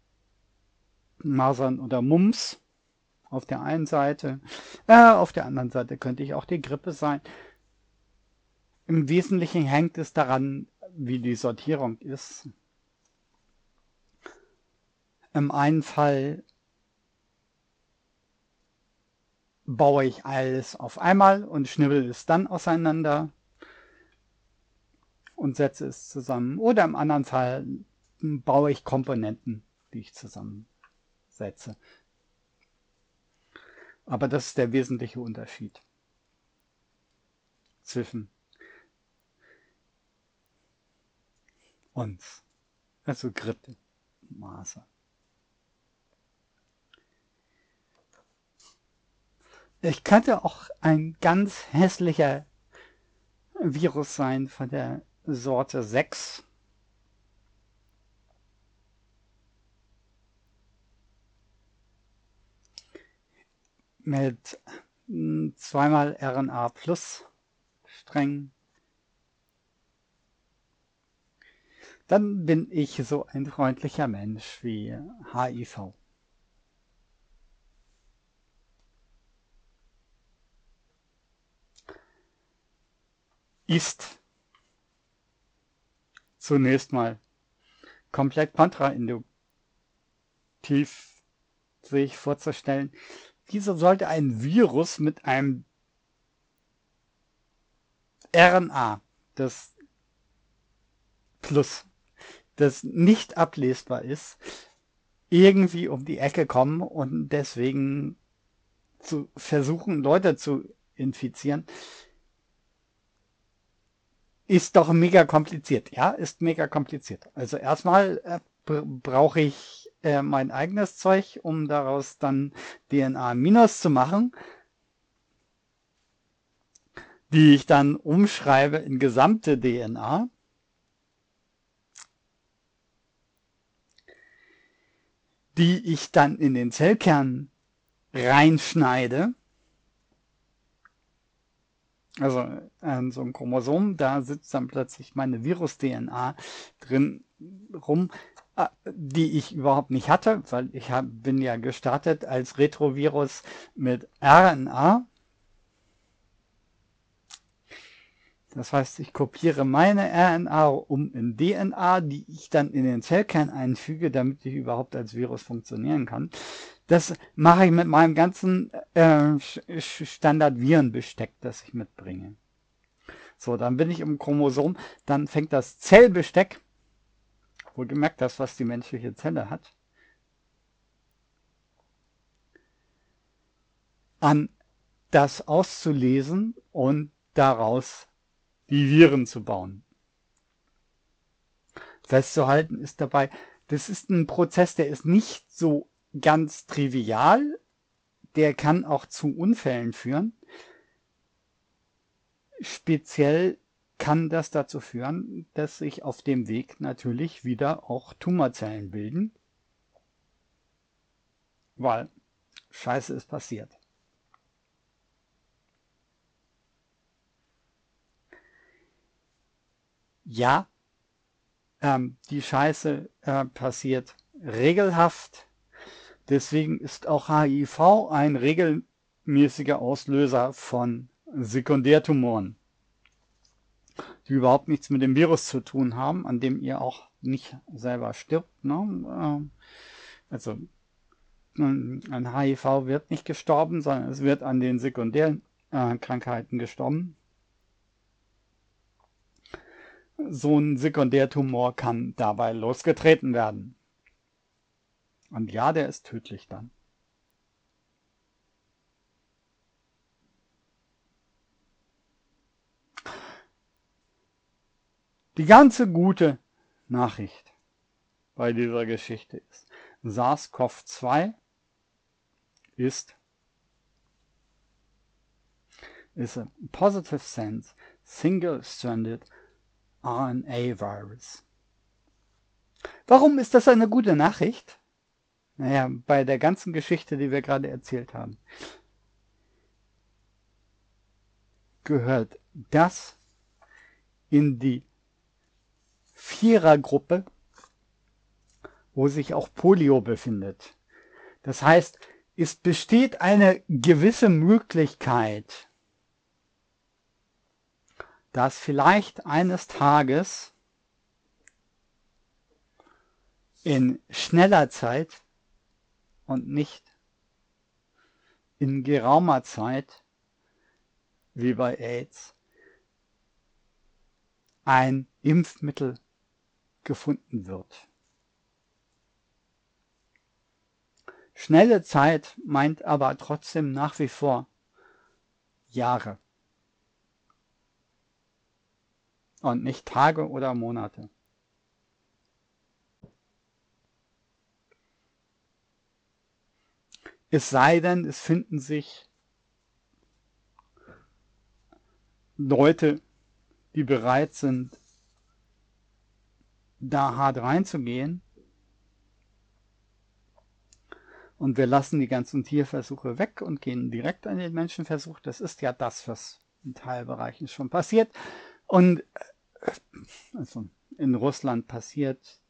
Masern oder Mumps auf der einen Seite. Auf der anderen Seite könnte ich auch die Grippe sein. Im Wesentlichen hängt es daran, wie die Sortierung ist. Im einen Fall baue ich alles auf einmal und schnibbel es dann auseinander und setze es zusammen. Oder im anderen Fall baue ich Komponenten, die ich zusammensetze. Aber das ist der wesentliche Unterschied zwischen uns, also Grippe, Masern. Ich könnte auch ein ganz hässlicher Virus sein von der Sorte 6. Mit zweimal RNA plus Strängen. Dann bin ich so ein freundlicher Mensch wie HIV. Ist zunächst mal komplett kontrainduktiv sich vorzustellen. Wieso sollte ein Virus mit einem RNA, das plus, das nicht ablesbar ist, irgendwie um die Ecke kommen und deswegen zu versuchen, Leute zu infizieren? Ist doch mega kompliziert. Ja, ist mega kompliziert. Also erstmal brauche ich mein eigenes Zeug, um daraus dann DNA minus zu machen, die ich dann umschreibe in gesamte DNA. Die ich dann in den Zellkern reinschneide. Also so ein Chromosom, da sitzt dann plötzlich meine Virus-DNA drin rum. die ich überhaupt nicht hatte, weil ich bin ja gestartet als Retrovirus mit RNA. Das heißt, ich kopiere meine RNA um in DNA, die ich dann in den Zellkern einfüge, damit ich überhaupt als Virus funktionieren kann. Das mache ich mit meinem ganzen Standard-Virenbesteck, das ich mitbringe. So, dann bin ich im Chromosom, dann fängt das Zellbesteck, wohlgemerkt das, was die menschliche Zelle hat, an das auszulesen und daraus die Viren zu bauen. Festzuhalten ist dabei, das ist ein Prozess, der ist nicht so ganz trivial, der kann auch zu Unfällen führen. Speziell kann das dazu führen, dass sich auf dem Weg natürlich wieder auch Tumorzellen bilden, weil Scheiße ist passiert. Ja, die Scheiße passiert regelhaft. Deswegen ist auch HIV ein regelmäßiger Auslöser von Sekundärtumoren, die überhaupt nichts mit dem Virus zu tun haben, an dem ihr auch nicht selber stirbt, ne? Also an HIV wird nicht gestorben, sondern es wird an den sekundären Krankheiten gestorben. So ein Sekundärtumor kann dabei losgetreten werden. Und ja, der ist tödlich dann. Die ganze gute Nachricht bei dieser Geschichte ist, SARS-CoV-2 ist a positive sense single-stranded RNA virus. Warum ist das eine gute Nachricht? Naja, bei der ganzen Geschichte, die wir gerade erzählt haben, gehört das in die Vierergruppe, wo sich auch Polio befindet. Das heißt, es besteht eine gewisse Möglichkeit, dass vielleicht eines Tages in schneller Zeit und nicht in geraumer Zeit, wie bei AIDS, ein Impfmittel gefunden wird. Schnelle Zeit meint aber trotzdem nach wie vor Jahre und nicht Tage oder Monate. Es sei denn, es finden sich Leute, die bereit sind, da hart reinzugehen. Und wir lassen die ganzen Tierversuche weg und gehen direkt an den Menschenversuch. Das ist ja das, was in Teilbereichen schon passiert. Und also in Russland passiert,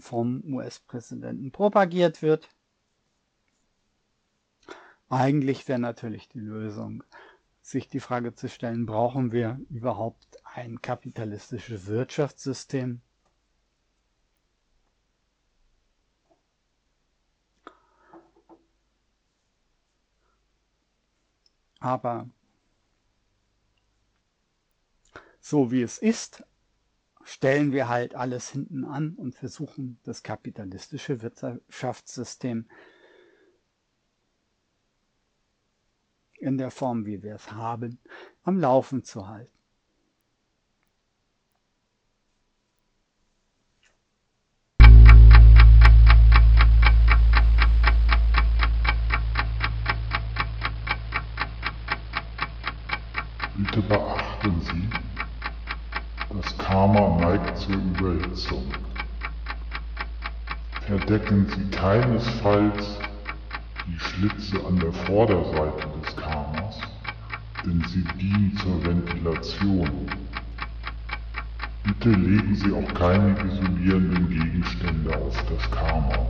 vom US-Präsidenten propagiert wird. Eigentlich wäre natürlich die Lösung, sich die Frage zu stellen, brauchen wir überhaupt ein kapitalistisches Wirtschaftssystem? Aber so wie es ist, stellen wir halt alles hinten an und versuchen, das kapitalistische Wirtschaftssystem in der Form, wie wir es haben, am Laufen zu halten. Bitte beachten Sie, das Karma neigt zur Überhitzung. Verdecken Sie keinesfalls die Schlitze an der Vorderseite des Karmas, denn sie dienen zur Ventilation. Bitte legen Sie auch keine isolierenden Gegenstände auf das Karma.